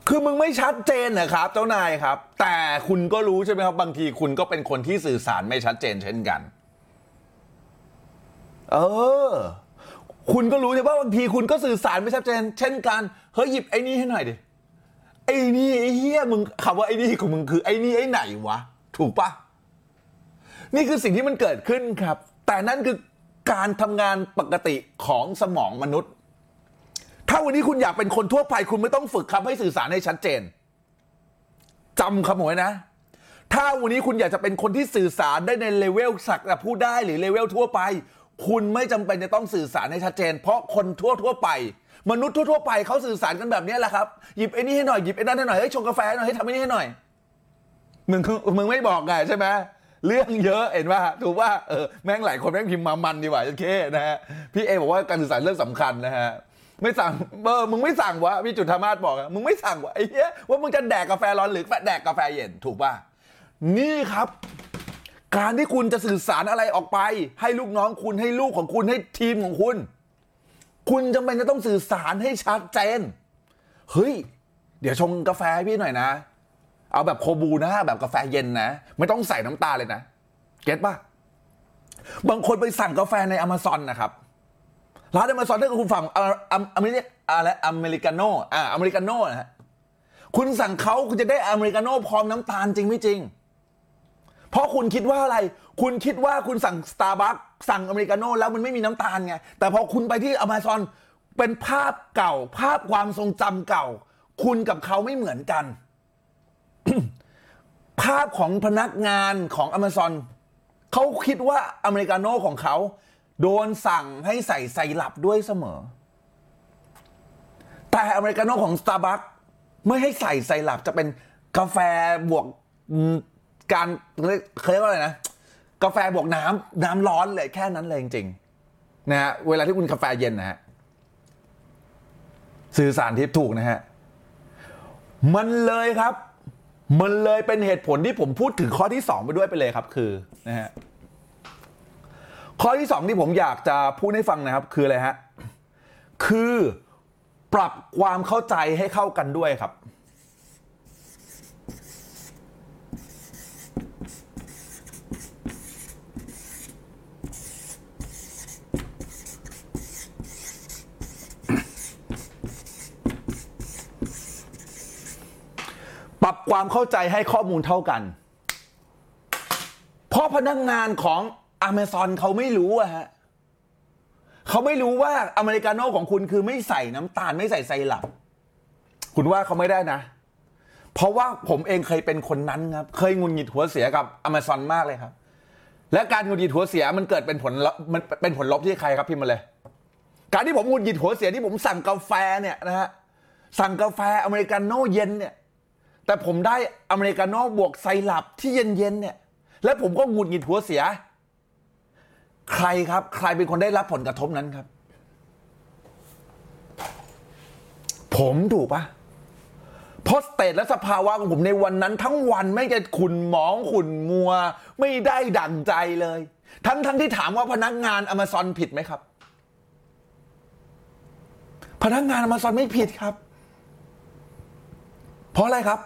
คือมึงไม่ชัดเจนนะครับเจ้านายครับแต่คุณก็รู้ใช่ไหมครับบางทีคุณก็เป็นคนที่สื่อสารไม่ชัดเจนเช่นกันเออคุณก็รู้ใช่ป่ะบางทีคุณก็สื่อสารไม่ชัดเจนเช่นกันเฮ้ยหยิบไอ้นี่ให้หน่อยดิไอ้นี่ไอ้เหี้ยมึงคำว่าไอ้นี่ของมึงคือไอ้นี่ไอ้ไหนวะถูกป่ะนี่คือสิ่งที่มันเกิดขึ้นครับแต่นั่นคือการทำงานปกติของสมองมนุษย์ถ้าวันนี้คุณอยากเป็นคนทั่วไปคุณไม่ต้องฝึกครับให้สื่อสารให้ชัดเจนจำคำไว้นะถ้าวันนี้คุณอยากจะเป็นคนที่สื่อสารได้ในเลเวลสักพูดได้หรือเลเวลทั่วไปคุณไม่จำเป็นจะต้องสื่อสารให้ชัดเจนเพราะคนทั่วทั่วไปมนุษย์ทั่วๆไปเขาสื่อสารกันแบบนี้แหละครับหยิบไอ้นี่ให้หน่อยหยิบไอ้นั่นให้หน่อยเฮ้ยชงกาแฟหน่อยให้ทำไอ้นี่ให้หน่อยมึงมึงไม่บอกไงใช่ไหมเรื่องเยอะเห็นว่าถูกว่าเออแม่งหลายคนแม่งพิมพ์มามันดีกว่าโอเคนะฮะพี่เอบอกว่าการสื่อสารเรื่องสำคัญนะฮะไม่สั่งเออมึงไม่สั่งวะพี่จุฑามาสบอกมึงไม่สั่งวะไอ้เหี้ยว่ามึงจะแดกกาแฟร้อนหรือแดกกาแฟเย็นถูกป่ะนี่ครับการที่คุณจะสื่อสารอะไรออกไปให้ลูกน้องคุณให้ลูกของคุณให้ทีมของคุณคุณจำเป็นจะต้องสื่อสารให้ชัดเจนเฮ้ยเดี๋ยวชงกาแฟพี่หน่อยนะเอาแบบโคบูนะแบบกาแฟเย็นนะไม่ต้องใส่น้ำตาลเลยนะเก็ทป่ะบางคนไปสั่งกาแฟใน Amazon นะครับร้าน Amazon ถ้าคุณฟังอเมริกาอะไรอเมริกาโน่อ่าอเมริกาโน่นะฮะคุณสั่งเขาคุณจะได้อเมริกาโน่พร้อมน้ำตาลจริงไม่จริงเพราะคุณคิดว่าอะไรคุณคิดว่าคุณสั่ง Starbucks สั่งอเมริกาโน่แล้วมันไม่มีน้ำตาลไงแต่พอคุณไปที่ Amazon เป็นภาพเก่าภาพความทรงจำเก่าคุณกับเขาไม่เหมือนกัน ภาพของพนักงานของ Amazon เขาคิดว่าอเมริกาโน่ของเขาโดนสั่งให้ใส่ไซรัปด้วยเสมอแต่อเมริกาโน่ของ Starbucks ไม่ให้ใส่ไซรัปจะเป็นกาแฟบวกการเคยเรียกว่าอะไรนะกาแฟบวกน้ำน้ำร้อนเลยแค่นั้นเลยจริงๆนะฮะเวลาที่คุณกาแฟเย็นนะฮะสื่อสารทิพย์ถูกนะฮะมันเลยครับมันเลยเป็นเหตุผลที่ผมพูดถึงข้อที่สองไปด้วยไปเลยครับคือนะฮะข้อที่สองที่ผมอยากจะพูดให้ฟังนะครับคืออะไรฮะคือปรับความเข้าใจให้เข้ากันด้วยครับ ความเข้าใจให้ข้อมูลเท่ากันเพราะพนักงานของ Amazon เขาไม่รู้อะฮะเขาไม่รู้ว่าอเมริกาโน่ของคุณคือไม่ใส่น้ำตาลไม่ใส่ไซรัปคุณว่าเขาไม่ได้นะเพราะว่าผมเองเคยเป็นคนนั้นครับเคยงุนหงิดหัวเสียกับ Amazon มากเลยครับและการงุนหงิดหัวเสียมันเกิดเป็นผลมันเป็นผลลบที่ใครครับพิมพ์มาเลยการที่ผมงุนหงิดหัวเสียที่ผมสั่งกาแฟเนี่ยนะฮะสั่งกาแฟอเมริกาโน่เย็นเนี่ยแต่ผมได้อเมริกาโน่บวกไซรัปที่เย็นๆเนี่ยและผมก็งุนหงิดหัวเสียใครครับใครเป็นคนได้รับผลกระทบนั้นครับผมถูกปะเพราะสเตทและสภาวะของผมในวันนั้นทั้งวันไม่ได้ขุ่นหมองขุ่นมัวไม่ได้ดั่งใจเลยทั้งทั้งที่ถามว่าพนักงาน Amazon ผิดไหมครับพนักงาน Amazon ไม่ผิดครับเพราะอะไรครับ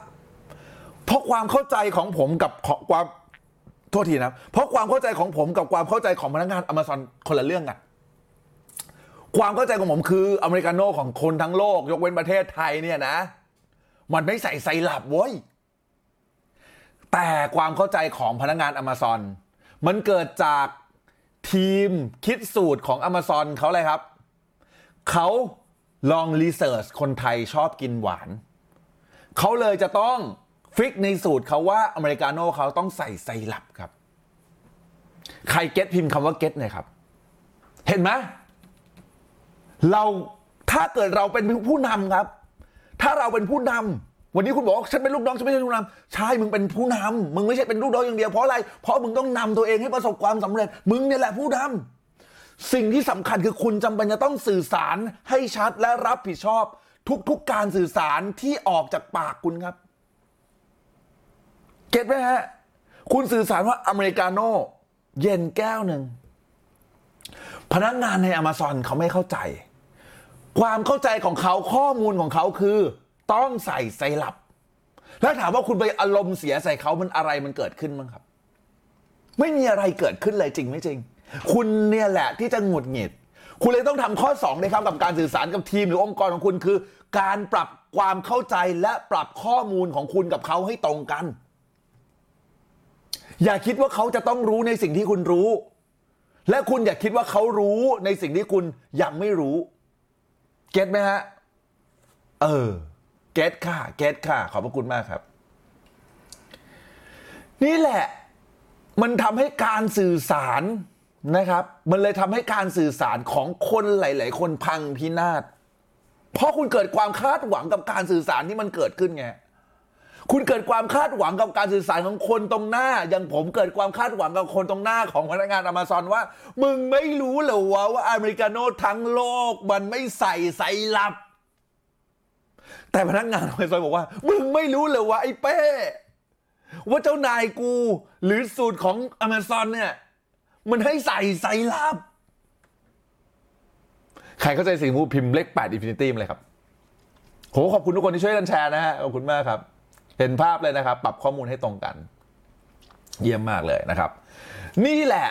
เพราะความเข้าใจของผมกับความโทษทีนะเพราะความเข้าใจของผมกับความเข้าใจของพนักงาน Amazon คนละเรื่องกันความเข้าใจของผมคืออเมริกาโน่ของคนทั้งโลกยกเว้นประเทศไทยเนี่ยนะมันไม่ใส่ไซรัปเว้ยแต่ความเข้าใจของพนักงาน Amazon มันเกิดจากทีมคิดสูตรของ Amazon เขาอะไรครับเขาลองรีเสิร์ชคนไทยชอบกินหวานเขาเลยจะต้องฟิกในสูตรเขาว่าอเมริกาโน่เขาต้องใส่ไซรัปครับใครเก็ตพิมพ์คำว่าเก็ตหน่อยครับเห็นไหมเราถ้าเกิดเราเป็นผู้นำครับถ้าเราเป็นผู้นำวันนี้คุณบอกฉันเป็นลูกน้องฉันไม่ใช่ผู้นำใช่มึงเป็นผู้นำมึงไม่ใช่เป็นลูกน้องอย่างเดียวเพราะอะไรเพราะมึงต้องนำตัวเองให้ประสบความสำเร็จมึงเนี่ยแหละผู้นำสิ่งที่สำคัญคือคุณจำเป็นจะต้องสื่อสารให้ชัดและรับผิดชอบทุกๆการสื่อสารที่ออกจากปากคุณครับเก็ตไหมฮะคุณสื่อสารว่าอเมริกาโน่เย็นแก้วหนึ่งพนักงานใน Amazon เขาไม่เข้าใจความเข้าใจของเขาข้อมูลของเขาคือต้องใส่ไซรัปแล้วถามว่าคุณไปอารมณ์เสียใส่เขามันอะไรมันเกิดขึ้นมั้งครับไม่มีอะไรเกิดขึ้นเลยจริงไหมจริงคุณเนี่ยแหละที่จะหงุดหงิดคุณเลยต้องทำข้อสองในครับกับการสื่อสารกับทีมหรือองค์กรของคุณคือการปรับความเข้าใจและปรับข้อมูลของคุณกับเขาให้ตรงกันอย่าคิดว่าเขาจะต้องรู้ในสิ่งที่คุณรู้และคุณอย่าคิดว่าเขารู้ในสิ่งที่คุณยังไม่รู้เก็ตไหมฮะเออเก็ตค่ะเก็ตค่ะขอบพระคุณมากครับนี่แหละมันทำให้การสื่อสารนะครับมันเลยทำให้การสื่อสารของคนหลายๆคนพังพินาศเพราะคุณเกิดความคาดหวังกับการสื่อสารที่มันเกิดขึ้นไงคุณเกิดความคาดหวังกับการสื่อสารของคนตรงหน้าอย่างผมเกิดความคาดหวังกับคนตรงหน้าของพนักงาน Amazon ว่ามึงไม่รู้เหรอวะว่าอเมริกาโน่ทั้งโลกมันไม่ใส่ไซรัปแต่พนักงาน Amazon บอกว่ามึงไม่รู้เหรอวะไอ้เป้ว่าเจ้านายกูหรือสูตรของ Amazon เนี่ยมันให้ใส่ไซรัปใครเข้าใจสิ่งที่พิมพ์เลขแปด Infinity มั้ยครับโหขอบคุณทุกคนที่ช่วยกันแชร์นะฮะขอบคุณมากครับเห็นภาพเลยนะครับปรับข้อมูลให้ตรงกันเยี่ยมมากเลยนะครับนี่แหละ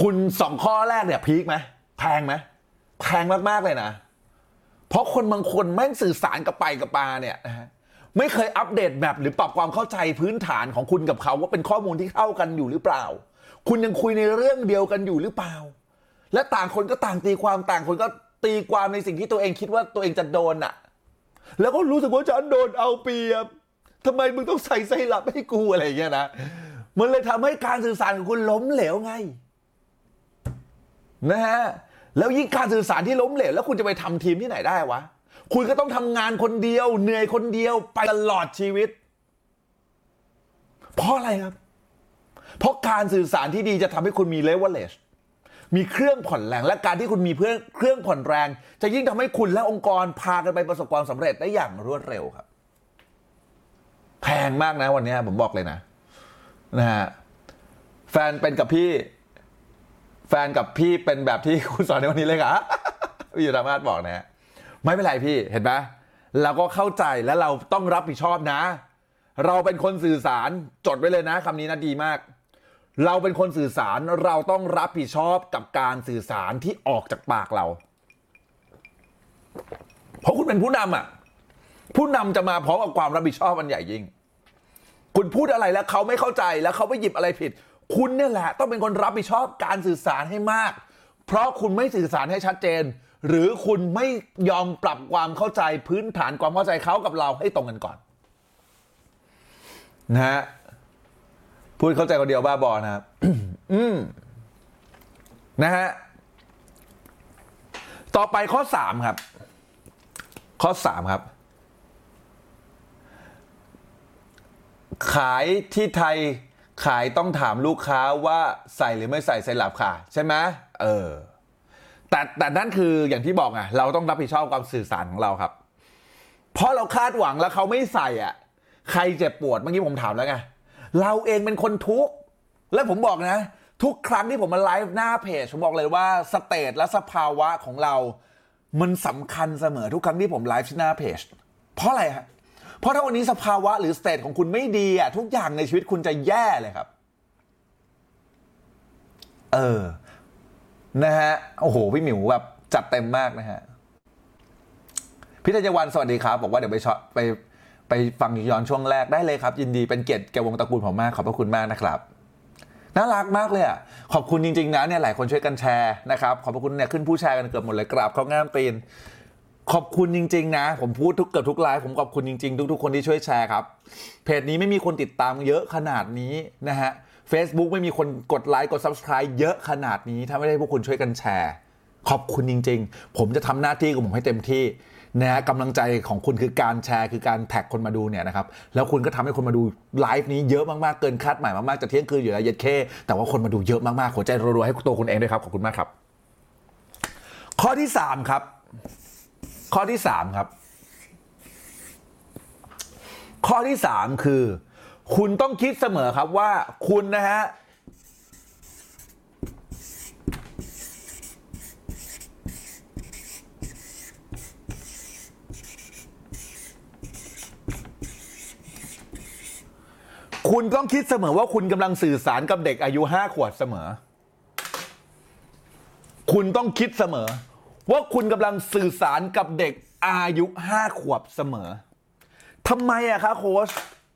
คุณสองข้อแรกเนี่ยพีคไหมแพงไหมแพงมากๆเลยนะเพราะคนบางคนแม่งสื่อสารกับไปกับปาเนี่ยนะฮะไม่เคยอัปเดตแบบหรือปรับความเข้าใจพื้นฐานของคุณกับเขาว่าเป็นข้อมูลที่เข้ากันอยู่หรือเปล่าคุณยังคุยในเรื่องเดียวกันอยู่หรือเปล่าและต่างคนก็ต่างตีความต่างคนก็ตีความในสิ่งที่ตัวเองคิดว่าตัวเองจะโดนอ่ะแล้วก็รู้สึกว่าฉันโดนเอาเปรียบทำไมมึงต้องใส่ไซรัปให้กูอะไรอย่างเงี้ยนะมันเลยทำให้การสื่อสารของคุณล้มเหลวไงนะฮะแล้วยิ่งการสื่อสารที่ล้มเหลวแล้วคุณจะไปทำทีมที่ไหนได้วะคุณก็ต้องทำงานคนเดียวเหนื่อยคนเดียวไปตลอดชีวิตเพราะอะไรครับเพราะการสื่อสารที่ดีจะทำให้คุณมี leverage มีเครื่องผ่อนแรงและการที่คุณมีเพื่อนเครื่องผ่อนแรงจะยิ่งทำให้คุณและองค์กรพากันไปประสบความสำเร็จได้อย่างรวดเร็วครับแพงมากนะวันนี้ผมบอกเลยนะนะฮะแฟนเป็นกับพี่แฟนกับพี่เป็นแบบที่คุณสอนในวันนี้เลยค่ะพี่อยู่ธรรมาสบอกนะฮะไม่เป็นไรพี่เห็นไหมเราก็เข้าใจและเราต้องรับผิดชอบนะเราเป็นคนสื่อสารจดไว้เลยนะคำนี้นะดีมากเราเป็นคนสื่อสารเราต้องรับผิดชอบกับการสื่อสารที่ออกจากปากเราเพราะคุณเป็นผู้นำอ่ะผู้นำจะมาพร้อมกับความรับผิดชอบอันใหญ่ยิ่ง คุณพูดอะไรแล้วเขาไม่เข้าใจแล้วเขาไปหยิบอะไรผิดคุณเนี่ยแหละต้องเป็นคนรับผิดชอบการสื่อสารให้มากเพราะคุณไม่สื่อสารให้ชัดเจนหรือคุณไม่ยอมปรับความเข้าใจพื้นฐานความเข้าใจเขากับเราให้ตรงกันก่อนนะฮะพูดเข้าใจคนเดียวบ้าบอนะครับ อืมนะฮะต่อไปข้อสามครับข้อสามครับขายที่ไทยขายต้องถามลูกค้าว่าใส่หรือไม่ใส่ไซรัปค่ะใช่ไหมเออแต่แต่นั่นคืออย่างที่บอกไงเราต้องรับผิดชอบความสื่อสารของเราครับเพราะเราคาดหวังแล้วเขาไม่ใส่อ่ะใครเจ็บปวดเมื่อกี้ผมถามแล้วไงเราเองเป็นคนทุกข์และผมบอกนะทุกครั้งที่ผมมาไลฟ์หน้าเพจผมบอกเลยว่าสเตจและสภาวะของเรามันสำคัญเสมอทุกครั้งที่ผมไลฟ์หน้าเพจเพราะอะไรฮะเพราะถ้าวันนี้สภาวะหรือสเตจของคุณไม่ดีอ่ะทุกอย่างในชีวิตคุณจะแย่เลยครับเออนะฮะโอ้โหพี่หมิวแบบจัดเต็มมากนะฮะพี่ธัญวันสวัสดีครับบอกว่าเดี๋ยวไปช็อตไปไปฟังย้อนช่วงแรกได้เลยครับยินดีเป็นเกียรติแก่วงตระกูลผมมากขอบพระคุณมากนะครับน่ารักมากเลยอ่ะขอบคุณจริงๆนะเนี่ยหลายคนช่วยกันแชร์นะครับขอบพระคุณเนี่ยขึ้นผู้แชร์กันเกือบหมดเลยกราบเข้าง่ามตีนขอบคุณจริงๆนะผมพูดทุกเกือบทุกไลฟ์ผมขอบคุณจริงๆทุกๆคนที่ช่วยแชร์ครับเพจนี้ไม่มีคนติดตามเยอะขนาดนี้นะฮะ Facebook ไม่มีคนกดไลค์กด Subscribe เยอะขนาดนี้ถ้าไม่ได้พวกคุณช่วยกันแชร์ขอบคุณจริงๆผมจะทำหน้าที่ของผมให้เต็มที่นะฮะกำลังใจของคุณคือการแชร์คือการแท็กคนมาดูเนี่ยนะครับแล้วคุณก็ทำให้คนมาดูไลฟ์นี้เยอะมากๆเกินคาดหมายมากๆจะเที่ยงคืนอยู่แล้วเย็ดแค่แต่ว่าคนมาดูเยอะมากๆหัวใจรัวๆให้ตัวคุณเองด้วยครับขอบคุณมากครับข้อที่สามครับข้อที่สามครับข้อที่สามคือคุณต้องคิดเสมอครับว่าคุณนะฮะคุณต้องคิดเสมอว่าคุณกำลังสื่อสารกับเด็กอายุห้าขวบเสมอคุณต้องคิดเสมอว่าคุณกำลังสื่อสารกับเด็กอายุห้าขวบเสมอทำไมอะคะโค้ช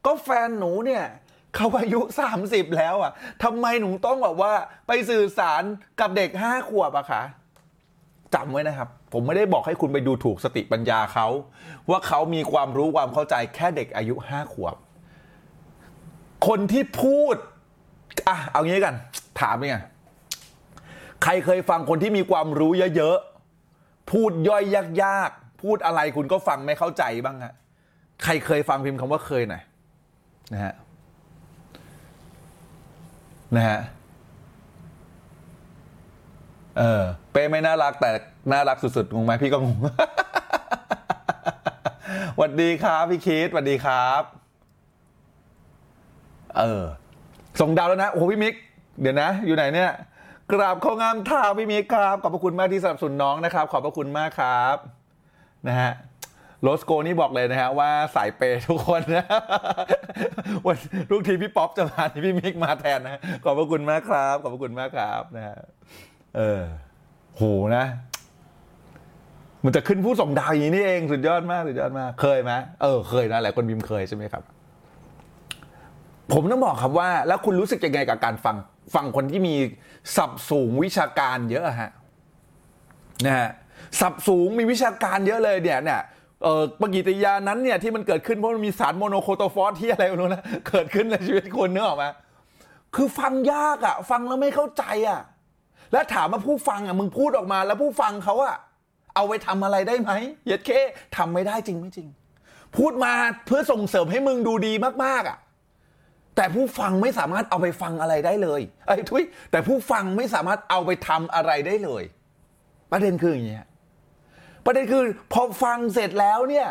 ก็แฟนหนูเนี่ยเขาอายุสามสิบแล้วอะทำไมหนูต้องแบบว่าไปสื่อสารกับเด็กห้าขวบอะคะจำไว้นะครับผมไม่ได้บอกให้คุณไปดูถูกสติปัญญาเขาว่าเขามีความรู้ความเข้าใจแค่เด็กอายุห้าขวบคนที่พูดอ่ะเอางี้กันถามยังไงใครเคยฟังคนที่มีความรู้เยอะๆพูดย่อยยากๆพูดอะไรคุณก็ฟังไม่เข้าใจบ้างฮะใครเคยฟังพิมพ์คำว่าเคยหน่อยนะฮะนะฮะเออเป้ไม่น่ารักแต่น่ารักสุดๆงงไหมพี่ก็งงสวัสดีครับพี่คิดสวัสดีครับเออส่งดาวแล้วนะโอ้พี่มิกเดี๋ยวนะอยู่ไหนเนี่ยกราบเข้างามท่าพี่มิกครับขอบพระคุณมากที่สนับสนุนน้องนะครับขอบพระคุณมากครับนะฮะโรสโกนี่บอกเลยนะฮะว่าสายเปย์ทุกคนนะวันลูกทีพี่ป๊อปจะมาที่พี่มิกมาแทนนะขอบพระคุณมากครับขอบพระคุณมากครับนะฮะเออโหนะมันจะขึ้นผู้ส่งดาวอย่างนี้นี่เองสุดยอดมากสุดยอดมากเคยไหมเออเคยนะหลายคนบิมเคยใช่ไหมครับผมต้องบอกครับว่าแล้วคุณรู้สึกยังไงกับการฟังฟังคนที่มีศัพท์สูงวิชาการเยอะฮะนะฮะศัพท์สูงมีวิชาการเยอะเลยเนี่ยเนี่ยเอ่อปฏิกิริยานั้นเนี่ยที่มันเกิดขึ้นเพราะมันมีสารโมโนโคโตฟอสที่อะไรไม่รู้นะเกิดขึ้นในชีวิตคนนึกออกมั้ยคือฟังยากอ่ะฟังแล้วไม่เข้าใจอ่ะแล้วถามว่าผู้ฟังอ่ะมึงพูดออกมาแล้วผู้ฟังเขาอ่ะเอาไปทำอะไรได้มั้ยเย็ดเคทำไม่ได้จริงไม่จริงพูดมาเพื่อส่งเสริมให้มึงดูดีมากๆอ่ะแต่ผู้ฟังไม่สามารถเอาไปฟังอะไรได้เลยไอ้ทุยแต่ผู้ฟังไม่สามารถเอาไปทำอะไรได้เลยประเด็นคืออย่างเงี้ยประเด็นคือพอฟังเสร็จแล้วเนี่ย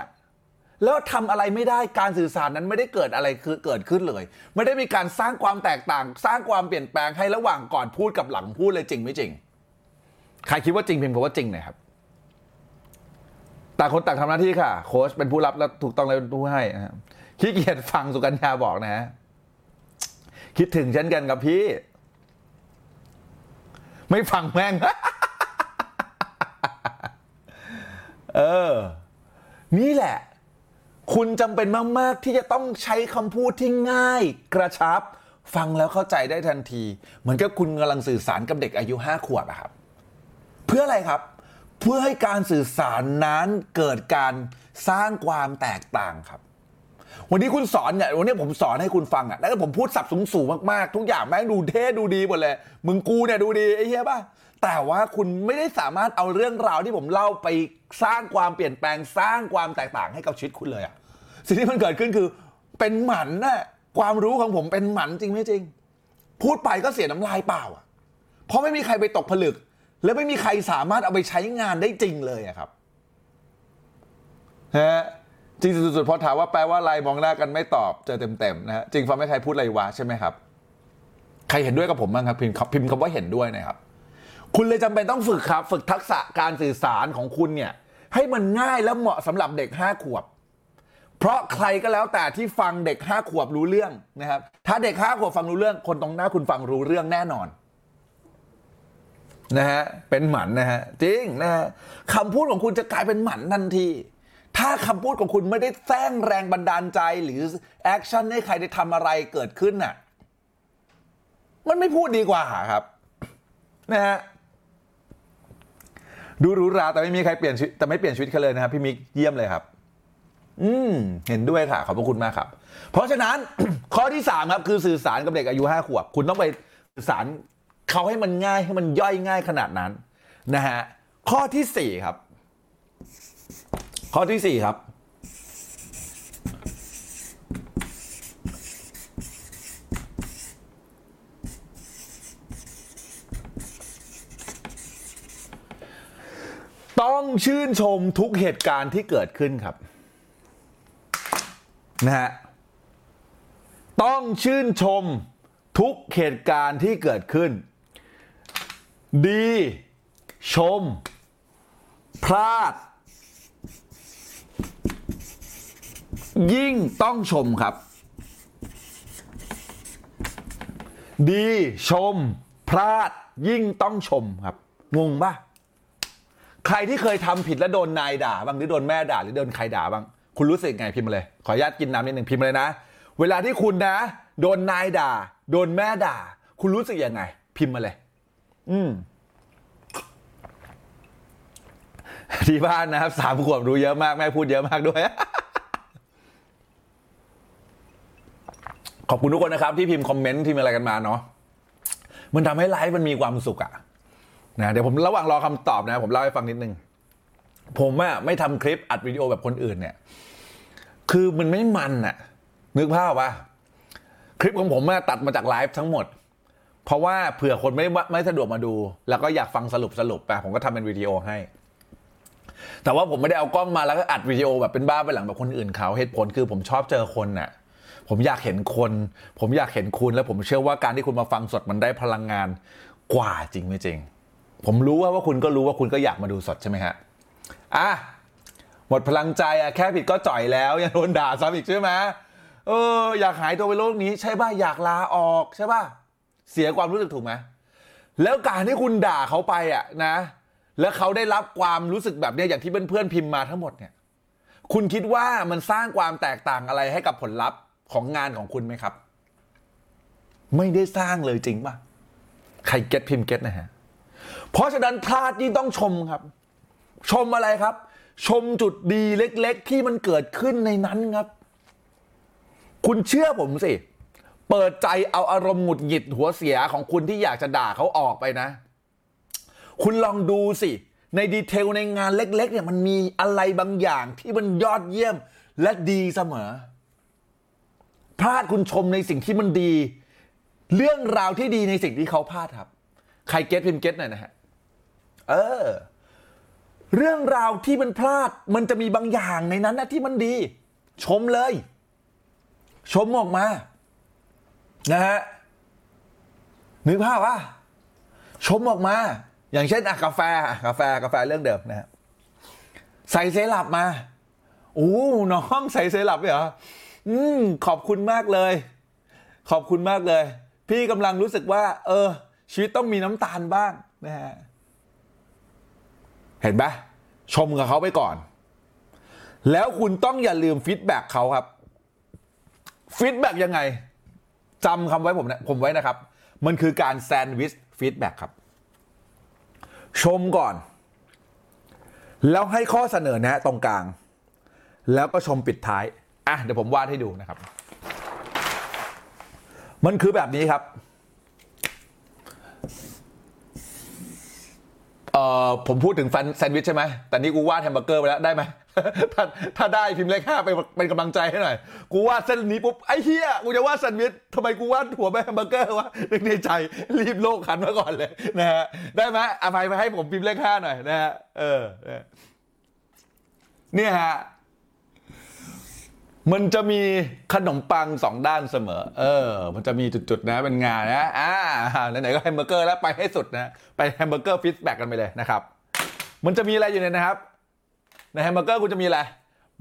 แล้วทำอะไรไม่ได้การสื่อสารนั้นไม่ได้เกิดอะไรคือเกิดขึ้นเลยไม่ได้มีการสร้างความแตกต่างสร้างความเปลี่ยนแปลงให้ระหว่างก่อนพูดกับหลังพูดเลยจริงไม่จริงใครคิดว่าจริงพิมพ์คำว่าจริงหน่อยครับต่างคนต่างทำหน้าที่ค่ะโค้ชเป็นผู้รับและถูกต้องแล้วผู้ให้นะครับขี้เกียจฟังสุกัญญาบอกนะฮะคิดถึงเช่นกันกับพี่ไม่ฟังแม่ง เออนี่แหละ คุณจำเป็นมากๆที่จะต้องใช้คำพูดที่ง่ายกระชับฟังแล้วเข้าใจได้ทันทีเหมือนกับคุณกำลังสื่อสารกับเด็กอายุห้าขวบอะครับเพื่ออะไรครับเพื่อให้การสื่อสารนั้นเกิดการสร้างความแตกต่างครับวันนี้คุณสอนเนี่ยวันนี้ผมสอนให้คุณฟังอ่ะแล้วก็ผมพูดสับสูงๆมากๆทุกอย่างแม่งดูเท่ดูดีหมดเลยมึงกูเนี่ยดูดีไอ้เหี้ยป่ะแต่ว่าคุณไม่ได้สามารถเอาเรื่องราวที่ผมเล่าไปสร้างความเปลี่ยนแปลงสร้างความแตกต่างให้กับชีวิตคุณเลยอ่ะสิ่งที่มันเกิดขึ้นคือเป็นหมันน่ะความรู้ของผมเป็นหมันจริงไม่จริงพูดไปก็เสียน้ำลายเปล่าอ่ะเพราะไม่มีใครไปตกผลึกและไม่มีใครสามารถเอาไปใช้งานได้จริงเลยอ่ะครับฮะจริงสุดๆพอถามว่าแปลว่าอะไรมองหน้ากันไม่ตอบเจอเต็มๆนะฮะจริงฟังไม่ใครพูดอะไรวะใช่ไหมครับใครเห็นด้วยกับผมบ้างครับพิมพ์พิมพ์คำว่าเห็นด้วยนะครับคุณเลยจำเป็นต้องฝึกครับฝึกทักษะการสื่อสารของคุณเนี่ยให้มันง่ายและเหมาะสำหรับเด็กห้าขวบเพราะใครก็แล้วแต่ที่ฟังเด็กห้าขวบรู้เรื่องนะครับถ้าเด็กห้าขวบฟังรู้เรื่องคนตรงหน้าคุณฟังรู้เรื่องแน่นอนนะฮะเป็นหมันนะฮะจริงนะฮะคำพูดของคุณจะกลายเป็นหมันทันทีถ้าคำพูดของคุณไม่ได้สร้างแรงบันดาลใจหรือแอคชั่นให้ใครได้ทำอะไรเกิดขึ้นน่ะมันไม่พูดดีกว่าครับนะฮะดูหรูหราแต่ไม่มีใครเปลี่ยนแต่ไม่เปลี่ยนชีวิตเขาเลยนะครับพี่มิกเยี่ยมเลยครับอืมเห็นด้วยค่ะขอบพระคุณมากครับเพราะฉะนั้น ข้อที่สามครับคือสื่อสารกับเด็กอายุห้าขวบคุณต้องไปสื่อสารเขาให้มันง่ายให้มันย่อยง่ายขนาดนั้นนะฮะข้อที่สี่ครับข้อที่สี่ครับต้องชื่นชมทุกเหตุการณ์ที่เกิดขึ้นครับนะฮะต้องชื่นชมทุกเหตุการณ์ที่เกิดขึ้นดีชมพลาดยิ่งต้องชมครับดีชมพลาดยิ่งต้องชมครับงงป่ะใครที่เคยทำผิดแล้วโดนนายด่าบ้างหรือโดนแม่ด่าหรือโดนใครด่าบ้างคุณรู้สึกไงพิมพ์มาเลยขออนุญาตกินน้ำนิดนึงพิมพ์มาเลยนะเวลาที่คุณนะโดนนายด่าโดนแม่ด่าคุณรู้สึกยังไงพิมพ์มาเลยอืมที่บ้านนะครับสามขวบรู้เยอะมากแม่พูดเยอะมากด้วยขอบคุณทุกคนนะครับที่พิมพ์คอมเมนต์ที่มีอะไรกันมาเนาะมันทำให้ไลฟ์มันมีความสุขอะนะเดี๋ยวผมระหว่างรอคำตอบนะผมเล่าให้ฟังนิดนึงผมอะไม่ทำคลิปอัดวิดีโอแบบคนอื่นเนี่ยคือมันไม่มันอะนึกภาพว่าคลิปของผมอะตัดมาจากไลฟ์ทั้งหมดเพราะว่าเผื่อคนไม่ไม่สะดวกมาดูแล้วก็อยากฟังสรุปสรุปไปผมก็ทำเป็นวิดีโอให้แต่ว่าผมไม่ได้เอากล้องมาแล้วก็อัดวิดีโอแบบเป็นบ้าไปหลังแบบคนอื่นเขาเหตุผลคือผมชอบเจอคนอะผมอยากเห็นคนผมอยากเห็นคุณและผมเชื่อว่าการที่คุณมาฟังสดมันได้พลังงานกว่าจริงไหมจริงผมรู้ว่าว่าคุณก็รู้ว่าคุณก็อยากมาดูสดใช่ไหมฮะอ่ะหมดพลังใจอ่ะแค่ผิดก็จ่อยแล้วยังโดนด่าซ้ำอีกใช่ไหมเอออยากหายตัวไปโลกนี้ใช่ป่ะอยากลาออกใช่ป่ะเสียความรู้สึกถูกไหมแล้วการที่คุณด่าเขาไปอ่ะนะแล้วเขาได้รับความรู้สึกแบบนี้อย่างที่เพื่อนๆพิมพ์มาทั้งหมดเนี่ยคุณคิดว่ามันสร้างความแตกต่างอะไรให้กับผลลัพธ์ของงานของคุณไหมครับไม่ได้สร้างเลยจริงป่ะใครเก็ตพิมพ์เก็ตนะฮะเพราะฉะนั้นพลาดนี่ต้องชมครับชมอะไรครับชมจุดดีเล็กๆที่มันเกิดขึ้นในนั้นครับคุณเชื่อผมสิเปิดใจเอาอารมณ์หงุดหงิดหัวเสียของคุณที่อยากจะด่าเขาออกไปนะคุณลองดูสิในดีเทลในงานเล็กๆเนี่ยมันมีอะไรบางอย่างที่มันยอดเยี่ยมและดีเสมอพลาดคุณชมในสิ่งที่มันดีเรื่องราวที่ดีในสิ่งที่เขาพลาดครับใครเก็ตพิมพ์เก็ตหน่อยนะฮะเออเรื่องราวที่มันพลาดมันจะมีบางอย่างในนั้นนะที่มันดีชมเลยชมออกมานะฮะนึกภาพว่าชมออกมาอย่างเช่นอ่ะกาแฟกาแฟกาแฟเรื่องเดิมนะฮะใส่เซรั่มมาโอ้น้องใส่เซรั่มเหรออืมขอบคุณมากเลยขอบคุณมากเลยพี่กำลังรู้สึกว่าเออชีวิตต้องมีน้ำตาลบ้างนะฮะเห็นปะชมกับเขาไปก่อน แล้วคุณต้องอย่าลืมฟีดแบ็กเขาครับฟีดแบ็กยังไงจำคำไว้ผมนะผมไว้นะครับมันคือการแซนด์วิชฟีดแบ็กครับชมก่อนแล้วให้ข้อเสนอแนะตรงกลางแล้วก็ชมปิดท้ายอ่ะเดี๋ยวผมวาดให้ดูนะครับมันคือแบบนี้ครับเอ่อผมพูดถึงแซนด์วิชใช่ไหมแต่นี่กูวาดแฮมเบอร์เกอร์ไปแล้วได้ไหม ถ้าถ้าได้พิมพ์เลขห้าไปเป็นกำลังใจให้หน่อยกูวาดเส้นนี้ปุ๊บไอ้เหี้ยกูจะวาดแซนด์วิชทำไมกูวาดหัวแฮมเบอร์เกอร์วะนึกในใจรีบโลกขันมาก่อนเลยนะฮะได้ไหมอภัยมาให้ผมพิมพ์เลขห้าหน่อยนะฮะเออเนี่ยฮะมันจะมีขนมปังสองด้านเสมอเออมันจะมีจุดๆนะเป็นงานนะอ่าไหนๆก็แฮมเบอร์เกอร์แล้วไปให้สุดนะไปแฮมเบอร์เกอร์ฟีดแบ็กกันไปเลยนะครับมันจะมีอะไรอยู่เนี่ยนะครับในแฮมเบอร์เกอร์คุณจะมีอะไร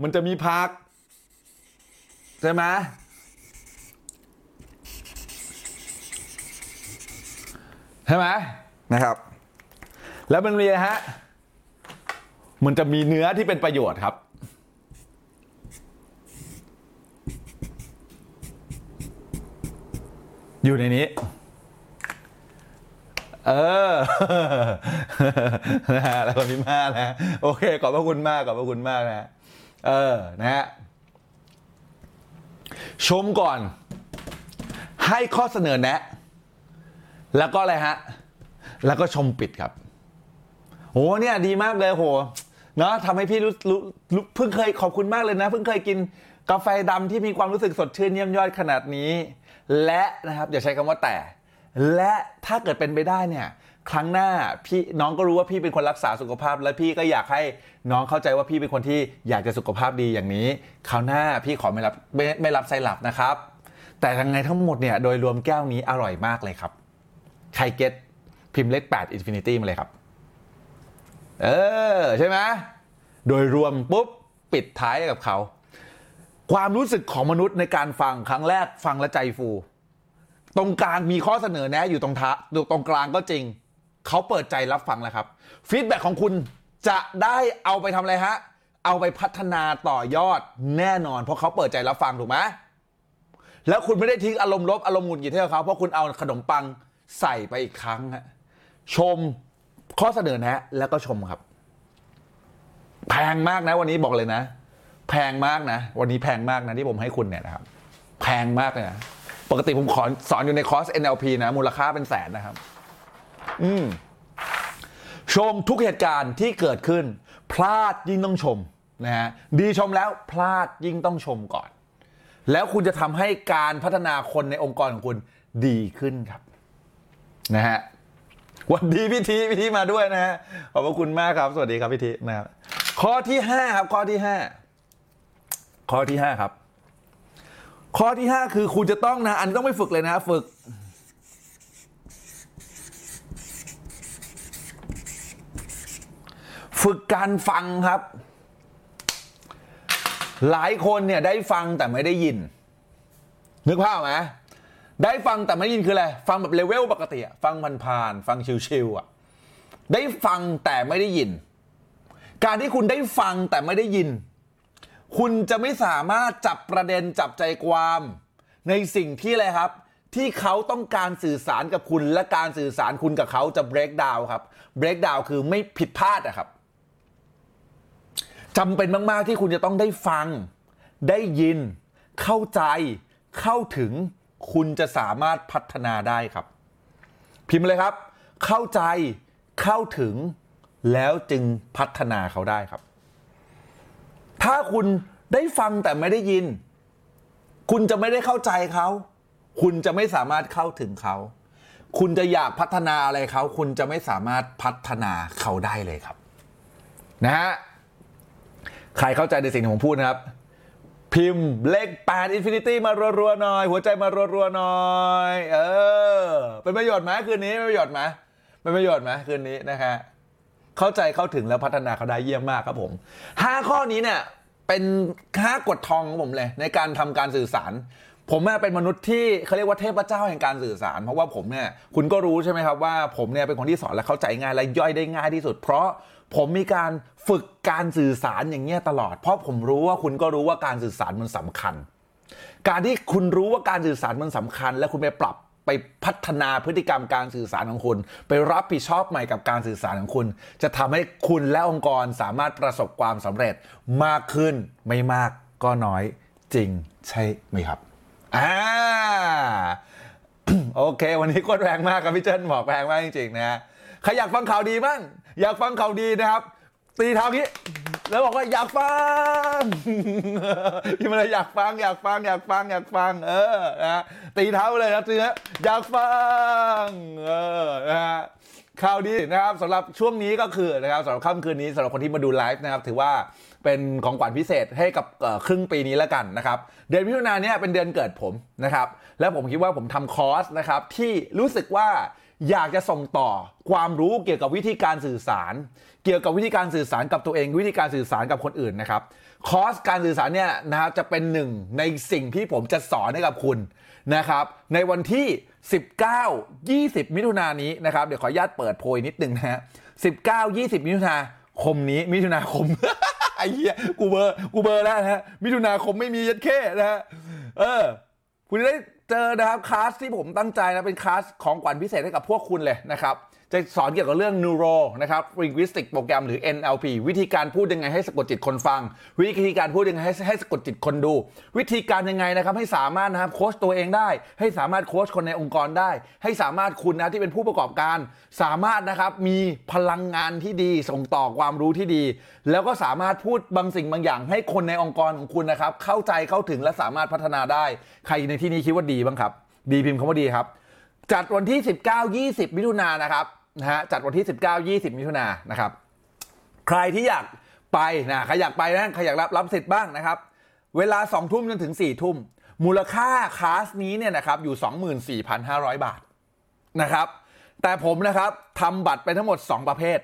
มันจะมีผักใช่ไหมใช่ไหมนะครับแล้วมันมีฮะมันจะมีเนื้อที่เป็นประโยชน์ครับอยู่ในนี้เออนะฮะแล้วก็มีมากนะโอเคขอบพระคุณมากขอบพระคุณมากนะเออนะฮะชมก่อนให้ข้อเสนอแนะแล้วก็อะไรฮะแล้วก็ชมปิดครับโหเนี่ยดีมากเลยโหเนาะทำให้พี่รู้รู้เพิ่งเคยขอบคุณมากเลยนะเพิ่งเคยกินกาแฟดำที่มีความรู้สึกสดชื่นเยี่ยมยอดขนาดนี้และนะครับอย่าใช้คำว่าแต่และถ้าเกิดเป็นไปได้เนี่ยครั้งหน้าพี่น้องก็รู้ว่าพี่เป็นคนรักษาสุขภาพและพี่ก็อยากให้น้องเข้าใจว่าพี่เป็นคนที่อยากจะสุขภาพดีอย่างนี้คราวหน้าพี่ขอไม่รับไม่ไม่รับไซรัปนะครับแต่ทั้งไงทั้งหมดเนี่ยโดยรวมแก้วนี้อร่อยมากเลยครับใครเก็ตพิมพ์เลขแปด Infinity มาเลยครับเออใช่ไหมโดยรวมปุ๊บปิดท้ายกับเขาความรู้สึกของมนุษย์ในการฟังครั้งแรกฟังแล้วใจฟูตรงกลางมีข้อเสนอแนะอยู่ตรงท้าตรงกลางก็จริงเขาเปิดใจรับฟังแล้วครับฟีดแบ็กของคุณจะได้เอาไปทำอะไรฮะเอาไปพัฒนาต่อยอดแน่นอนเพราะเขาเปิดใจรับฟังถูกไหมแล้วคุณไม่ได้ทิ้งอารมณ์ลบอารมณ์หงุดหงิดให้เขาเพราะคุณเอาขนมปังใส่ไปอีกครั้งฮะชมข้อเสนอแนะแล้วก็ชมครับแพงมากนะวันนี้บอกเลยนะแพงมากนะวันนี้แพงมากนะที่ผมให้คุณเนี่ยนะครับแพงมากเลยนะปกติผมขอสอนอยู่ในคอร์ส เอ็น แอล พี นะมูลค่าเป็นแสนนะครับอืมชมทุกเหตุการณ์ที่เกิดขึ้นพลาดยิ่งต้องชมนะฮะดีชมแล้วพลาดยิ่งต้องชมก่อนแล้วคุณจะทำให้การพัฒนาคนในองค์กรของคุณดีขึ้นครับนะฮะวันดีพี่ทีพี่ทีมาด้วยนะฮะขอบคุณมากครับสวัสดีครับพี่ทีนะครับข้อที่ห้าครับข้อที่ห้าข้อที่ห้าครับข้อที่ห้าคือคุณจะต้องนะอันต้องไปฝึกเลยนะฝึกฝึกการฟังครับหลายคนเนี่ยได้ฟังแต่ไม่ได้ยินนึกภาพไหมได้ฟังแต่ไม่ได้ยินคืออะไรฟังแบบเลเวลปกติอะฟังผ่านๆฟังชิวๆอะได้ฟังแต่ไม่ได้ยินการที่คุณได้ฟังแต่ไม่ได้ยินคุณจะไม่สามารถจับประเด็นจับใจความในสิ่งที่อะไรครับที่เขาต้องการสื่อสารกับคุณและการสื่อสารคุณกับเขาจะ break down ครับ break down คือไม่ผิดพลาดอะครับจำเป็นมากๆที่คุณจะต้องได้ฟังได้ยินเข้าใจเข้าถึงคุณจะสามารถพัฒนาได้ครับพิมพ์เลยครับเข้าใจเข้าถึงแล้วจึงพัฒนาเขาได้ครับถ้าคุณได้ฟังแต่ไม่ได้ยินคุณจะไม่ได้เข้าใจเขาคุณจะไม่สามารถเข้าถึงเขาคุณจะอยากพัฒนาอะไรเขาคุณจะไม่สามารถพัฒนาเขาได้เลยครับนะฮะใครเข้าใจในสิ่งที่ผมพูดนะครับพิมพ์เลขแปด Infinity มารัวๆหน่อยหัวใจมารัวๆหน่อยเออเป็นประโยชน์ไหมคืนนี้เป็นประโยชน์ไหมเป็นประโยชน์ไหมคืนนี้นะคะเข้าใจเข้าถึงแล้วพัฒนาเขาได้เยี่ยมมากครับผมห้าข้อนี้เนี่ยเป็นห้ากฎทองของผมเลยในการทำการสื่อสาร ผมเนี่ยเป็นมนุษย์ที่เขาเรียกว่าเทพเจ้าแห่งการสื่อสารเพราะว่าผมเนี่ยคุณก็รู้ใช่ไหมครับว่าผมเนี่ยเป็นคนที่สอนและเข้าใจง่ายและย่อยได้ง่ายที่สุดเพราะผมมีการฝึกการสื่อสารอย่างเงี้ยตลอดเพราะผมรู้ว่าคุณก็รู้ว่าการสื่อสารมันสำคัญการที่คุณรู้ว่าการสื่อสารมันสำคัญและคุณไปปรับไปพัฒนาพฤติกรรมการสื่อสารของคุณไปรับผิดชอบใหม่กับการสื่อสารของคุณจะทำให้คุณและองค์กรสามารถประสบความสำเร็จมากขึ้นไม่มากก็น้อยจริงใช่ไหมครับอ่า โอเควันนี้โคตรแรงมากครับพี่เจิ้นบอกแรงมากจริงๆนะฮะใครอยากฟังข่าวดีบ้างอยากฟังข่าวดีนะครับตีเท้านี้แล้วบอกว่าอยากฟังพี่มาเลยอยากฟังอยากฟังอยากฟังอยากฟังเออนะตีเท้าเลยนะจริงนะอยากฟังเออนะฮะข่าวดีนะครับสำหรับช่วงนี้ก็คือนะครับสำหรับค่ำคืนนี้สำหรับคนที่มาดูไลฟ์นะครับถือว่าเป็นของขวัญพิเศษให้กับครึ่งปีนี้แล้วกันนะครับเดือนมิถุนายนเนี่ยเป็นเดือนเกิดผมนะครับและผมคิดว่าผมทำคอร์สนะครับที่รู้สึกว่าอยากจะส่งต่อความรู้เกี่ยวกับวิธีการสื่อสารเกี่ยวกับวิธีการสื่อสารกับตัวเองวิธีการสื่อสารกับคนอื่นนะครับคอร์สการสื่อสารเนี่ยนะครับจะเป็นหนึ่งในสิ่งที่ผมจะสอนให้กับคุณนะครับในวันที่สิบเก้า ยี่สิบมิถุนายนนี้นะครับเดี๋ยวขออนุญาตเปิดโพยนิดนึงนะฮะสิบเก้า ยี่สิบมิถุนายนคมนี้มิถุนายน ไอ้เหี้ยกูเบอร์กูเบอร์แล้วนะฮะมิถุนายนไม่มียัดแค่นะฮะเออคุณได้เจอนะครับคลาสที่ผมตั้งใจนะเป็นคลาสของขวัญพิเศษให้กับพวกคุณเลยนะครับจะสอนเกี่ยวกับเรื่อง Neuro นะครับ Linguistic Program หรือ เอ็น แอล พี วิธีการพูดยังไงให้สะกดจิตคนฟังวิธีการพูดยังไงให้ให้สะกดจิตคนดูวิธีการยังไงนะครับให้สามารถนะครับโค้ชตัวเองได้ให้สามารถโค้ชคนในองค์กรได้ให้สามารถคุณนะที่เป็นผู้ประกอบการสามารถนะครับมีพลังงานที่ดีส่งต่อความรู้ที่ดีแล้วก็สามารถพูดบางสิ่งบางอย่างให้คนในองค์กรของคุณนะครับเข้าใจเข้าถึงและสามารถพัฒนาได้ใครในที่นี้คิดว่าดีบ้างครับดีพิมพ์คำว่าดีครับจัดวันที่ สิบเก้า ยี่สิบ มิถุนายนนะครับนะฮะจัดวันที่ สิบเก้า ยี่สิบ มิถุนายนนะครับใครที่อยากไปนะใครอยากไปนะใครอยากรับรับสิทธิ์บ้างนะครับเวลา สองทุ่มจนถึง สี่ทุ่มมูลค่าคลาสนี้เนี่ยนะครับอยู่ สองหมื่นสี่พันห้าร้อย บาทนะครับแต่ผมนะครับทำบัตรไปทั้งหมดสองประเภท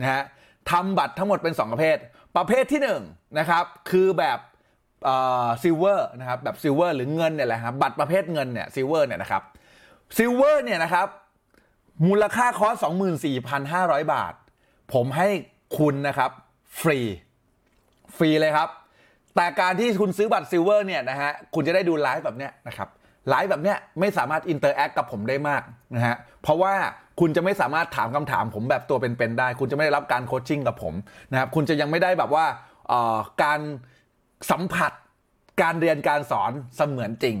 นะฮะทำบัตรทั้งหมดเป็นสองประเภทประเภทที่หนึ่งนะครับคือแบบเอ่อซิลเวอร์นะครับแบบซิลเวอร์หรือเงินเนี่ยแหละครับบัตรประเภทเงินเนี่ยซิลเวอร์เนี่ยนะครับซิลเวอร์เนี่ยนะครับมูลค่าคอร์ส สองหมื่นสี่พันห้าร้อย บาทผมให้คุณนะครับฟรีฟรีเลยครับแต่การที่คุณซื้อบัตรซิลเวอร์เนี่ยนะฮะคุณจะได้ดูไลฟ์แบบเนี้ยนะครับไลฟ์แบบเนี้ยไม่สามารถอินเตอร์แอคกับผมได้มากนะฮะเพราะว่าคุณจะไม่สามารถถามคำถามผมแบบตัวเป็นๆได้คุณจะไม่ได้รับการโคชชิ่งกับผมนะครับคุณจะยังไม่ได้แบบว่าเอ่อการสัมผัสการเรียนการสอนเสมือนจริง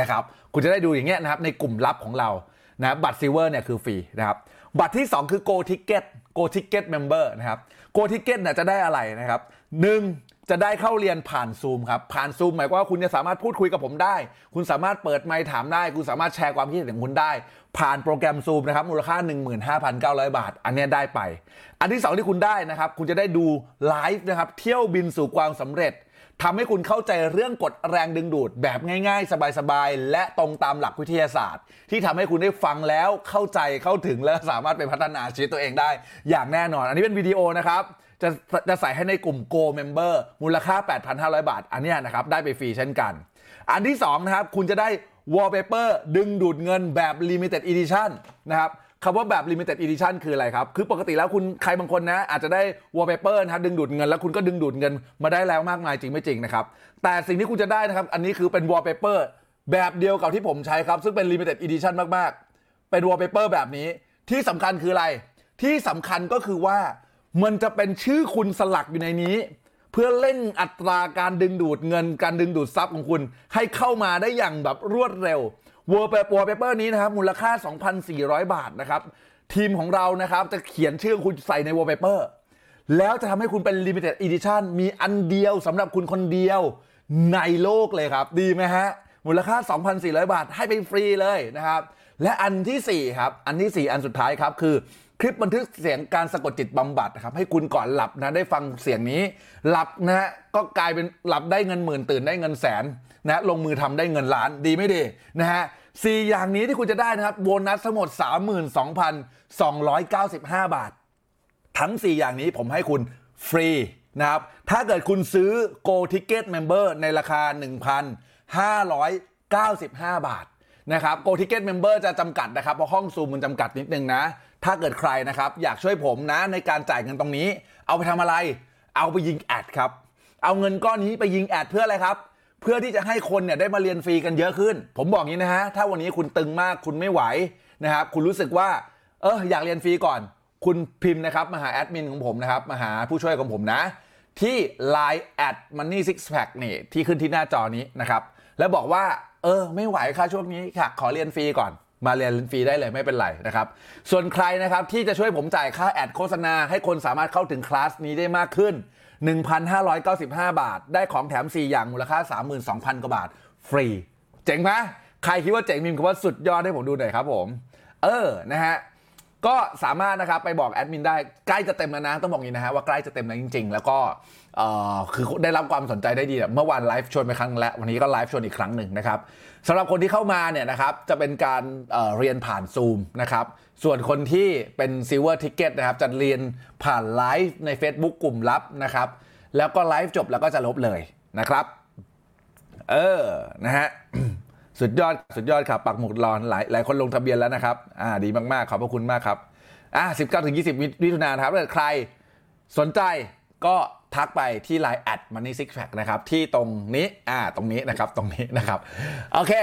นะครับคุณจะได้ดูอย่างเงี้ยนะครับในกลุ่มลับของเรานะบัตรซิลเวอร์เนี่ยคือฟรีนะครับบัตรที่สองคือ Go Ticket Go Ticket Member นะครับ Go Ticket เนี่ยจะได้อะไรนะครับหนึ่งจะได้เข้าเรียนผ่าน Zoom ครับผ่าน Zoom หมายความว่าคุณจะสามารถพูดคุยกับผมได้คุณสามารถเปิดไมค์ถามได้คุณสามารถแชร์ความคิดเห็นของคุณได้ผ่านโปรแกรม Zoom นะครับมูลค่า หนึ่งหมื่นห้าพันเก้าร้อย บาทอันนี้ได้ไปอันที่สองที่คุณได้นะครับคุณจะได้ดูไลฟ์นะครับเที่ยวบินสู่ความสำเร็จทำให้คุณเข้าใจเรื่องกฎแรงดึงดูดแบบง่ายๆสบายๆและตรงตามหลักวิทยาศาสตร์ที่ทำให้คุณได้ฟังแล้วเข้าใจเข้าถึงและสามารถไปพัฒนาชีวิตตัวเองได้อย่างแน่นอนอันนี้เป็นวิดีโอนะครับจะจะใส่ให้ในกลุ่ม Go Member มูลค่า แปดพันห้าร้อย บาทอันนี้นะครับได้ไปฟรีเช่นกันอันที่สองนะครับคุณจะได้ Wallpaper ดึงดูดเงินแบบ Limited Edition นะครับคำว่าแบบ limited edition คืออะไรครับคือปกติแล้วคุณใครบางคนนะอาจจะได้ wallpaper นะครับดึงดูดเงินแล้วคุณก็ดึงดูดเงินมาได้แล้วมากมายจริงไม่จริงนะครับแต่สิ่งที่คุณจะได้นะครับอันนี้คือเป็น wallpaper แบบเดียวกับที่ผมใช้ครับซึ่งเป็น limited edition มากๆเป็น wallpaper แบบนี้ที่สำคัญคืออะไรที่สำคัญก็คือว่ามันจะเป็นชื่อคุณสลักอยู่ในนี้เพื่อเร่งอัตราการดึงดูดเงินการดึงดูดทรัพย์ของคุณให้เข้ามาได้อย่างแบบรวดเร็วwallpaper นี้นะครับมูลค่า สองพันสี่ร้อย บาทนะครับทีมของเรานะครับจะเขียนชื่อคุณใส่ใน wallpaper แล้วจะทำให้คุณเป็น limited edition มีอันเดียวสำหรับคุณคนเดียวในโลกเลยครับดีไหมฮะมูลค่า สองพันสี่ร้อย บาทให้ไปฟรีเลยนะครับและอันที่สี่ครับอันที่สี่อันสุดท้ายครับคือคลิปบันทึกเสียงการสะกดจิตบำบัดนะครับให้คุณก่อนหลับนะได้ฟังเสียงนี้หลับนะก็กลายเป็นหลับได้เงินหมื่นตื่นได้เงินแสนนะลงมือทำได้เงินล้านดีไม่ดีนะฮะสี่อย่างนี้ที่คุณจะได้นะครับโบนัสทั้งหมด สามหมื่นสองพันสองร้อยเก้าสิบห้า บาททั้งสี่อย่างนี้ผมให้คุณฟรีนะครับถ้าเกิดคุณซื้อ Go Ticket Member ในราคา หนึ่งพันห้าร้อย เก้าสิบห้าบาทนะครับโกลทิเก็ตเมมเบอร์จะจำกัดนะครับเพราะห้องซูมมันจำกัดนิดนึงนะถ้าเกิดใครนะครับอยากช่วยผมนะในการจ่ายเงินตรงนี้เอาไปทำอะไรเอาไปยิงแอดครับเอาเงินก้อนนี้ไปยิงแอดเพื่ออะไรครับเพื่อที่จะให้คนเนี่ยได้มาเรียนฟรีกันเยอะขึ้นผมบอกงี้นะฮะถ้าวันนี้คุณตึงมากคุณไม่ไหวนะครับคุณรู้สึกว่าเอออยากเรียนฟรีก่อนคุณพิมพ์นะครับมาหาแอดมินของผมนะครับมาหาผู้ช่วยของผมนะที่ ไลน์ แอท มันนี่ ซิกซ์ แพ็ค นี่ที่ขึ้นที่หน้าจอนี้นะครับแล้วบอกว่าเออไม่ไหวค่ะช่วงนี้ค่ะขอเรียนฟรีก่อนมาเรียนฟรีได้เลยไม่เป็นไรนะครับส่วนใครนะครับที่จะช่วยผมจ่ายค่าแอดโฆษณาให้คนสามารถเข้าถึงคลาสนี้ได้มากขึ้น หนึ่งพันห้าร้อยเก้าสิบห้าบาทได้ของแถมสี่อย่างมูลค่า สามหมื่นสองพันกว่าบาทฟรีเจ๋งไหมใครคิดว่าเจ๋งพิมพ์คำว่าสุดยอดให้ผมดูหน่อยครับผมเออนะฮะก็สามารถนะครับไปบอกแอดมินได้ใกล้จะเต็มแล้วนะต้องบอกอย่างนี้นะฮะว่าใกล้จะเต็มแล้วจริงๆแล้วก็เอ่อคือได้รับความสนใจได้ดีเมื่อวานไลฟ์ชวนไปครั้งแล้ววันนี้ก็ไลฟ์ชวนอีกครั้งหนึ่งนะครับสำหรับคนที่เข้ามาเนี่ยนะครับจะเป็นการเอ่อเรียนผ่าน Zoom นะครับส่วนคนที่เป็น Silver Ticket นะครับจะเรียนผ่านไลฟ์ใน Facebook กลุ่มลับนะครับแล้วก็ไลฟ์จบแล้วก็จะลบเลยนะครับเออนะฮะ สุดยอดสุดยอดครับปักหมุดรอนหลายหลายคนลงทะเบียนแล้วนะครับอ่าดีมากๆขอบพระคุณมากครับอ่า สิบเก้าถึงยี่สิบมิถุนายนครับถ้าใครสนใจก็ทักไปที่ ไลน์ แอท มันนี่ ซิกซ์ แพ็ค นะครับที่ตรงนี้อ่าตรงนี้นะครับตรงนี้นะครับโอเค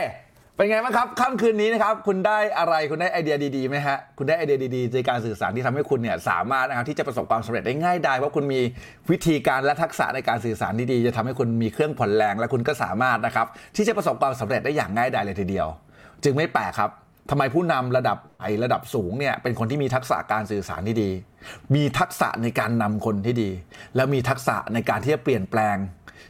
เป็นไงบ้างครับค่ำคืนนี้นะครับคุณได้อะไรคุณได้ไอเดียดีๆมั้ยฮะคุณได้ไอเดียดีๆในการสื่อสารที่ทำให้คุณเนี่ยสามารถนะครับที่จะประสบความสำเร็จได้ง่ายดายเพราะคุณมีวิธีการและทักษะในการสื่อสารดีๆจะทำให้คุณมีเครื่องผ่อนแรงและคุณก็สามารถนะครับที่จะประสบความสำเร็จได้อย่างง่ายดายเลยทีเดียวจึงไม่แปลกครับทำไมผู้นำระดับไอระดับสูงเนี่ยเป็นคนที่มีทักษะการสื่อสารที่ดีมีทักษะในการนำคนที่ดีและมีทักษะในการที่จะเปลี่ยนแปลง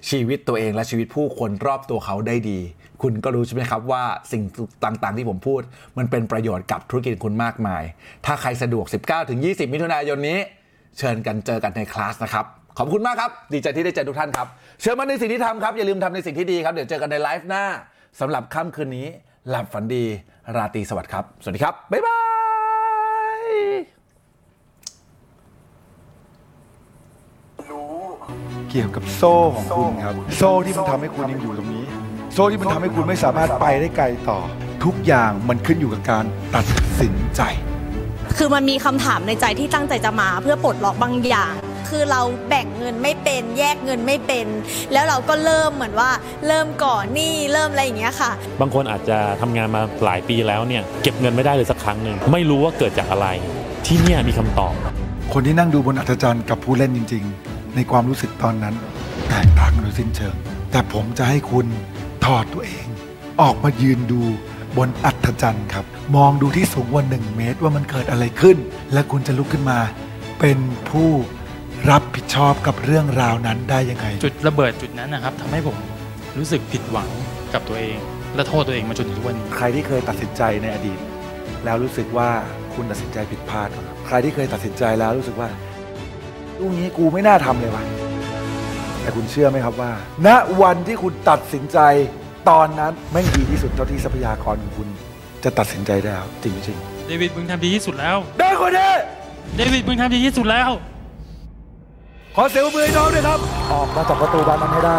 ชีวิตตัวเองและชีวิตผู้คนรอบตัวเขาได้ดีคุณก็รู้ใช่ไหมครับว่าสิ่งต่างๆที่ผมพูดมันเป็นประโยชน์กับธุรกิจคุณมากมายถ้าใครสะดวก สิบเก้าถึงยี่สิบมิถุนายนนี้เชิญกันเจอกันในคลาสนะครับขอบคุณมากครับดีใจที่ได้เจอทุกท่านครับเชื่อมั่นในสิ่งที่ทำครับอย่าลืมทำในสิ่งที่ดีครับเดี๋ยวเจอกันในไลฟ์หน้าสำหรับค่ำคืนนี้หลับฝันดีราตรีสวัสดิ์ครับสวัสดีครับบ๊ายบายรู้เกี่ยวกับโซ่ของคุณครับโซ่ที่มันทำให้คุณยังอยู่ตรงนี้โซ่ที่มันทำให้คุณไม่สามารถไปได้ไกลต่อทุกอย่างมันขึ้นอยู่กับการตัดสินใจคือมันมีคำถามในใจที่ตั้งใจจะมาเพื่อปลดล็อกบางอย่างคือเราแบ่งเงินไม่เป็นแยกเงินไม่เป็นแล้วเราก็เริ่มเหมือนว่าเริ่มก่อนหนี้เริ่มอะไรอย่างเงี้ยค่ะบางคนอาจจะทำงานมาหลายปีแล้วเนี่ยเก็บเงินไม่ได้เลยสักครั้งนึงไม่รู้ว่าเกิดจากอะไรที่เนี่ยมีคำตอบคนที่นั่งดูบนอัศจรรย์กับผู้เล่นจริงๆในความรู้สึกตอนนั้นแตกต่างกันโดยสิ้นเชิงแต่ผมจะให้คุณถอดตัวเองออกมายืนดูบนอัศจรรย์ครับมองดูที่สูงกว่าหนึ่งเมตรว่ามันเกิดอะไรขึ้นและคุณจะลุกขึ้นมาเป็นผู้รับผิดชอบกับเรื่องราวนั้นได้ยังไงจุดระเบิดจุดนั้นนะครับทำให้ผมรู้สึกผิดหวังกับตัวเองและโทษตัวเองมาจนถึงวันนี้ใครที่เคยตัดสินใจในอดีตแล้วรู้สึกว่าคุณตัดสินใจผิดพลาดครับใครที่เคยตัดสินใจแล้วรู้สึกว่าลูกนี้กูไม่น่าทำเลยวะแต่คุณเชื่อไหมครับว่าณวันที่คุณตัดสินใจตอนนั้นไม่ดีที่สุดเท่าที่ทรัพยากรของคุณจะตัดสินใจได้ครับจริงจริงเดวิดมึงทำดีที่สุดแล้วได้คนนี้เดวิดมึงทำดีที่สุดแล้วขอเสียงมือให้น้องด้วยครับออกมาจากประตูบ้านนั้นให้ได้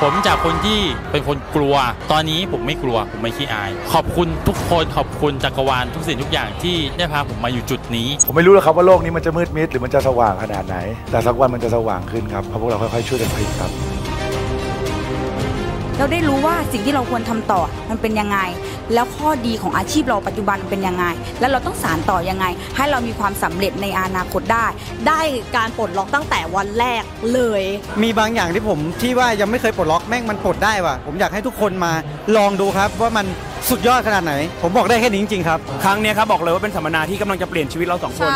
ผมจากคนที่เป็นคนกลัวตอนนี้ผมไม่กลัวผมไม่ขี้อายขอบคุณทุกคนขอบคุณจักรวาลทุกสิ่งทุกอย่างที่ได้พาผมมาอยู่จุดนี้ผมไม่รู้หรอกครับว่าโลกนี้มันจะมืดมิดหรือมันจะสว่างขนาดไหนแต่สักวันมันจะสว่างขึ้นครับเพราะพวกเราค่อยๆช่วยกันไปครับเราได้รู้ว่าสิ่งที่เราควรทำต่อมันเป็นยังไงแล้วข้อดีของอาชีพเราปัจจุบันเป็นยังไงแล้วเราต้องสานต่อยังไงให้เรามีความสำเร็จในอนาคตได้ได้การปลดล็อกตั้งแต่วันแรกเลยมีบางอย่างที่ผมที่ว่ายังไม่เคยปลดล็อกแม่งมันปลดได้ว่ะผมอยากให้ทุกคนมาลองดูครับว่ามันสุดยอดขนาดไหนผมบอกได้แค่นี้จริงๆครับครั้งนี้ครับบอกเลยว่าเป็นสัมมนาที่กำลังจะเปลี่ยนชีวิตเราสองคน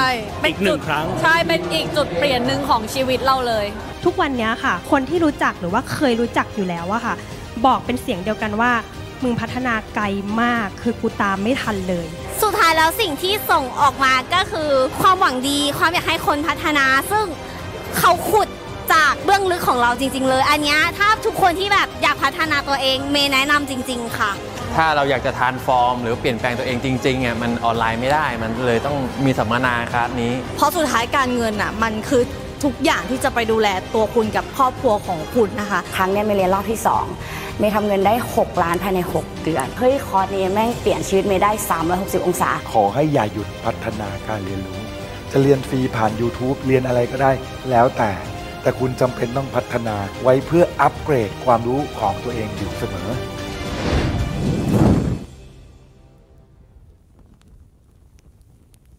อีกหนึ่งครั้งใช่เป็นอีกจุดเปลี่ยนหนึ่งของชีวิตเราเลยทุกวันนี้ค่ะคนที่รู้จักหรือว่าเคยรู้จักอยู่แล้วอะค่ะบอกเป็นเสียงเดียวกันว่ามึงพัฒนาไกลมากคือกูตามไม่ทันเลยสุดท้ายแล้วสิ่งที่ส่งออกมาก็คือความหวังดีความอยากให้คนพัฒนาซึ่งเขาขุดจากเบื้องลึกของเราจริงๆเลยอันนี้ถ้าทุกคนที่แบบอยากพัฒนาตัวเองเมย์แนะนำจริงๆค่ะถ้าเราอยากจะทรานส์ฟอร์มหรือเปลี่ยนแปลงตัวเองจริงๆอ่ะมันออนไลน์ไม่ได้มันเลยต้องมีสัมมนาครั้งนี้เพราะสุดท้ายการเงินอ่ะมันคือทุกอย่างที่จะไปดูแลตัวคุณกับครอบครัวของคุณนะคะครั้งนี้เมย์เรียนรอบที่สอง เมย์ทำเงินได้หกล้านภายในหกเดือนเฮ้ยคอร์สนี้แม่งเปลี่ยนชีวิตเมย์ได้สามร้อยหกสิบองศาขอให้อย่าหยุดพัฒนาการเรียนรู้จะเรียนฟรีผ่าน ยูทูบ เรียนอะไรก็ได้แล้วแต่แต่คุณจำเป็นต้องพัฒนาไว้เพื่ออัปเกรดความรู้ของตัวเองอยู่เสมอ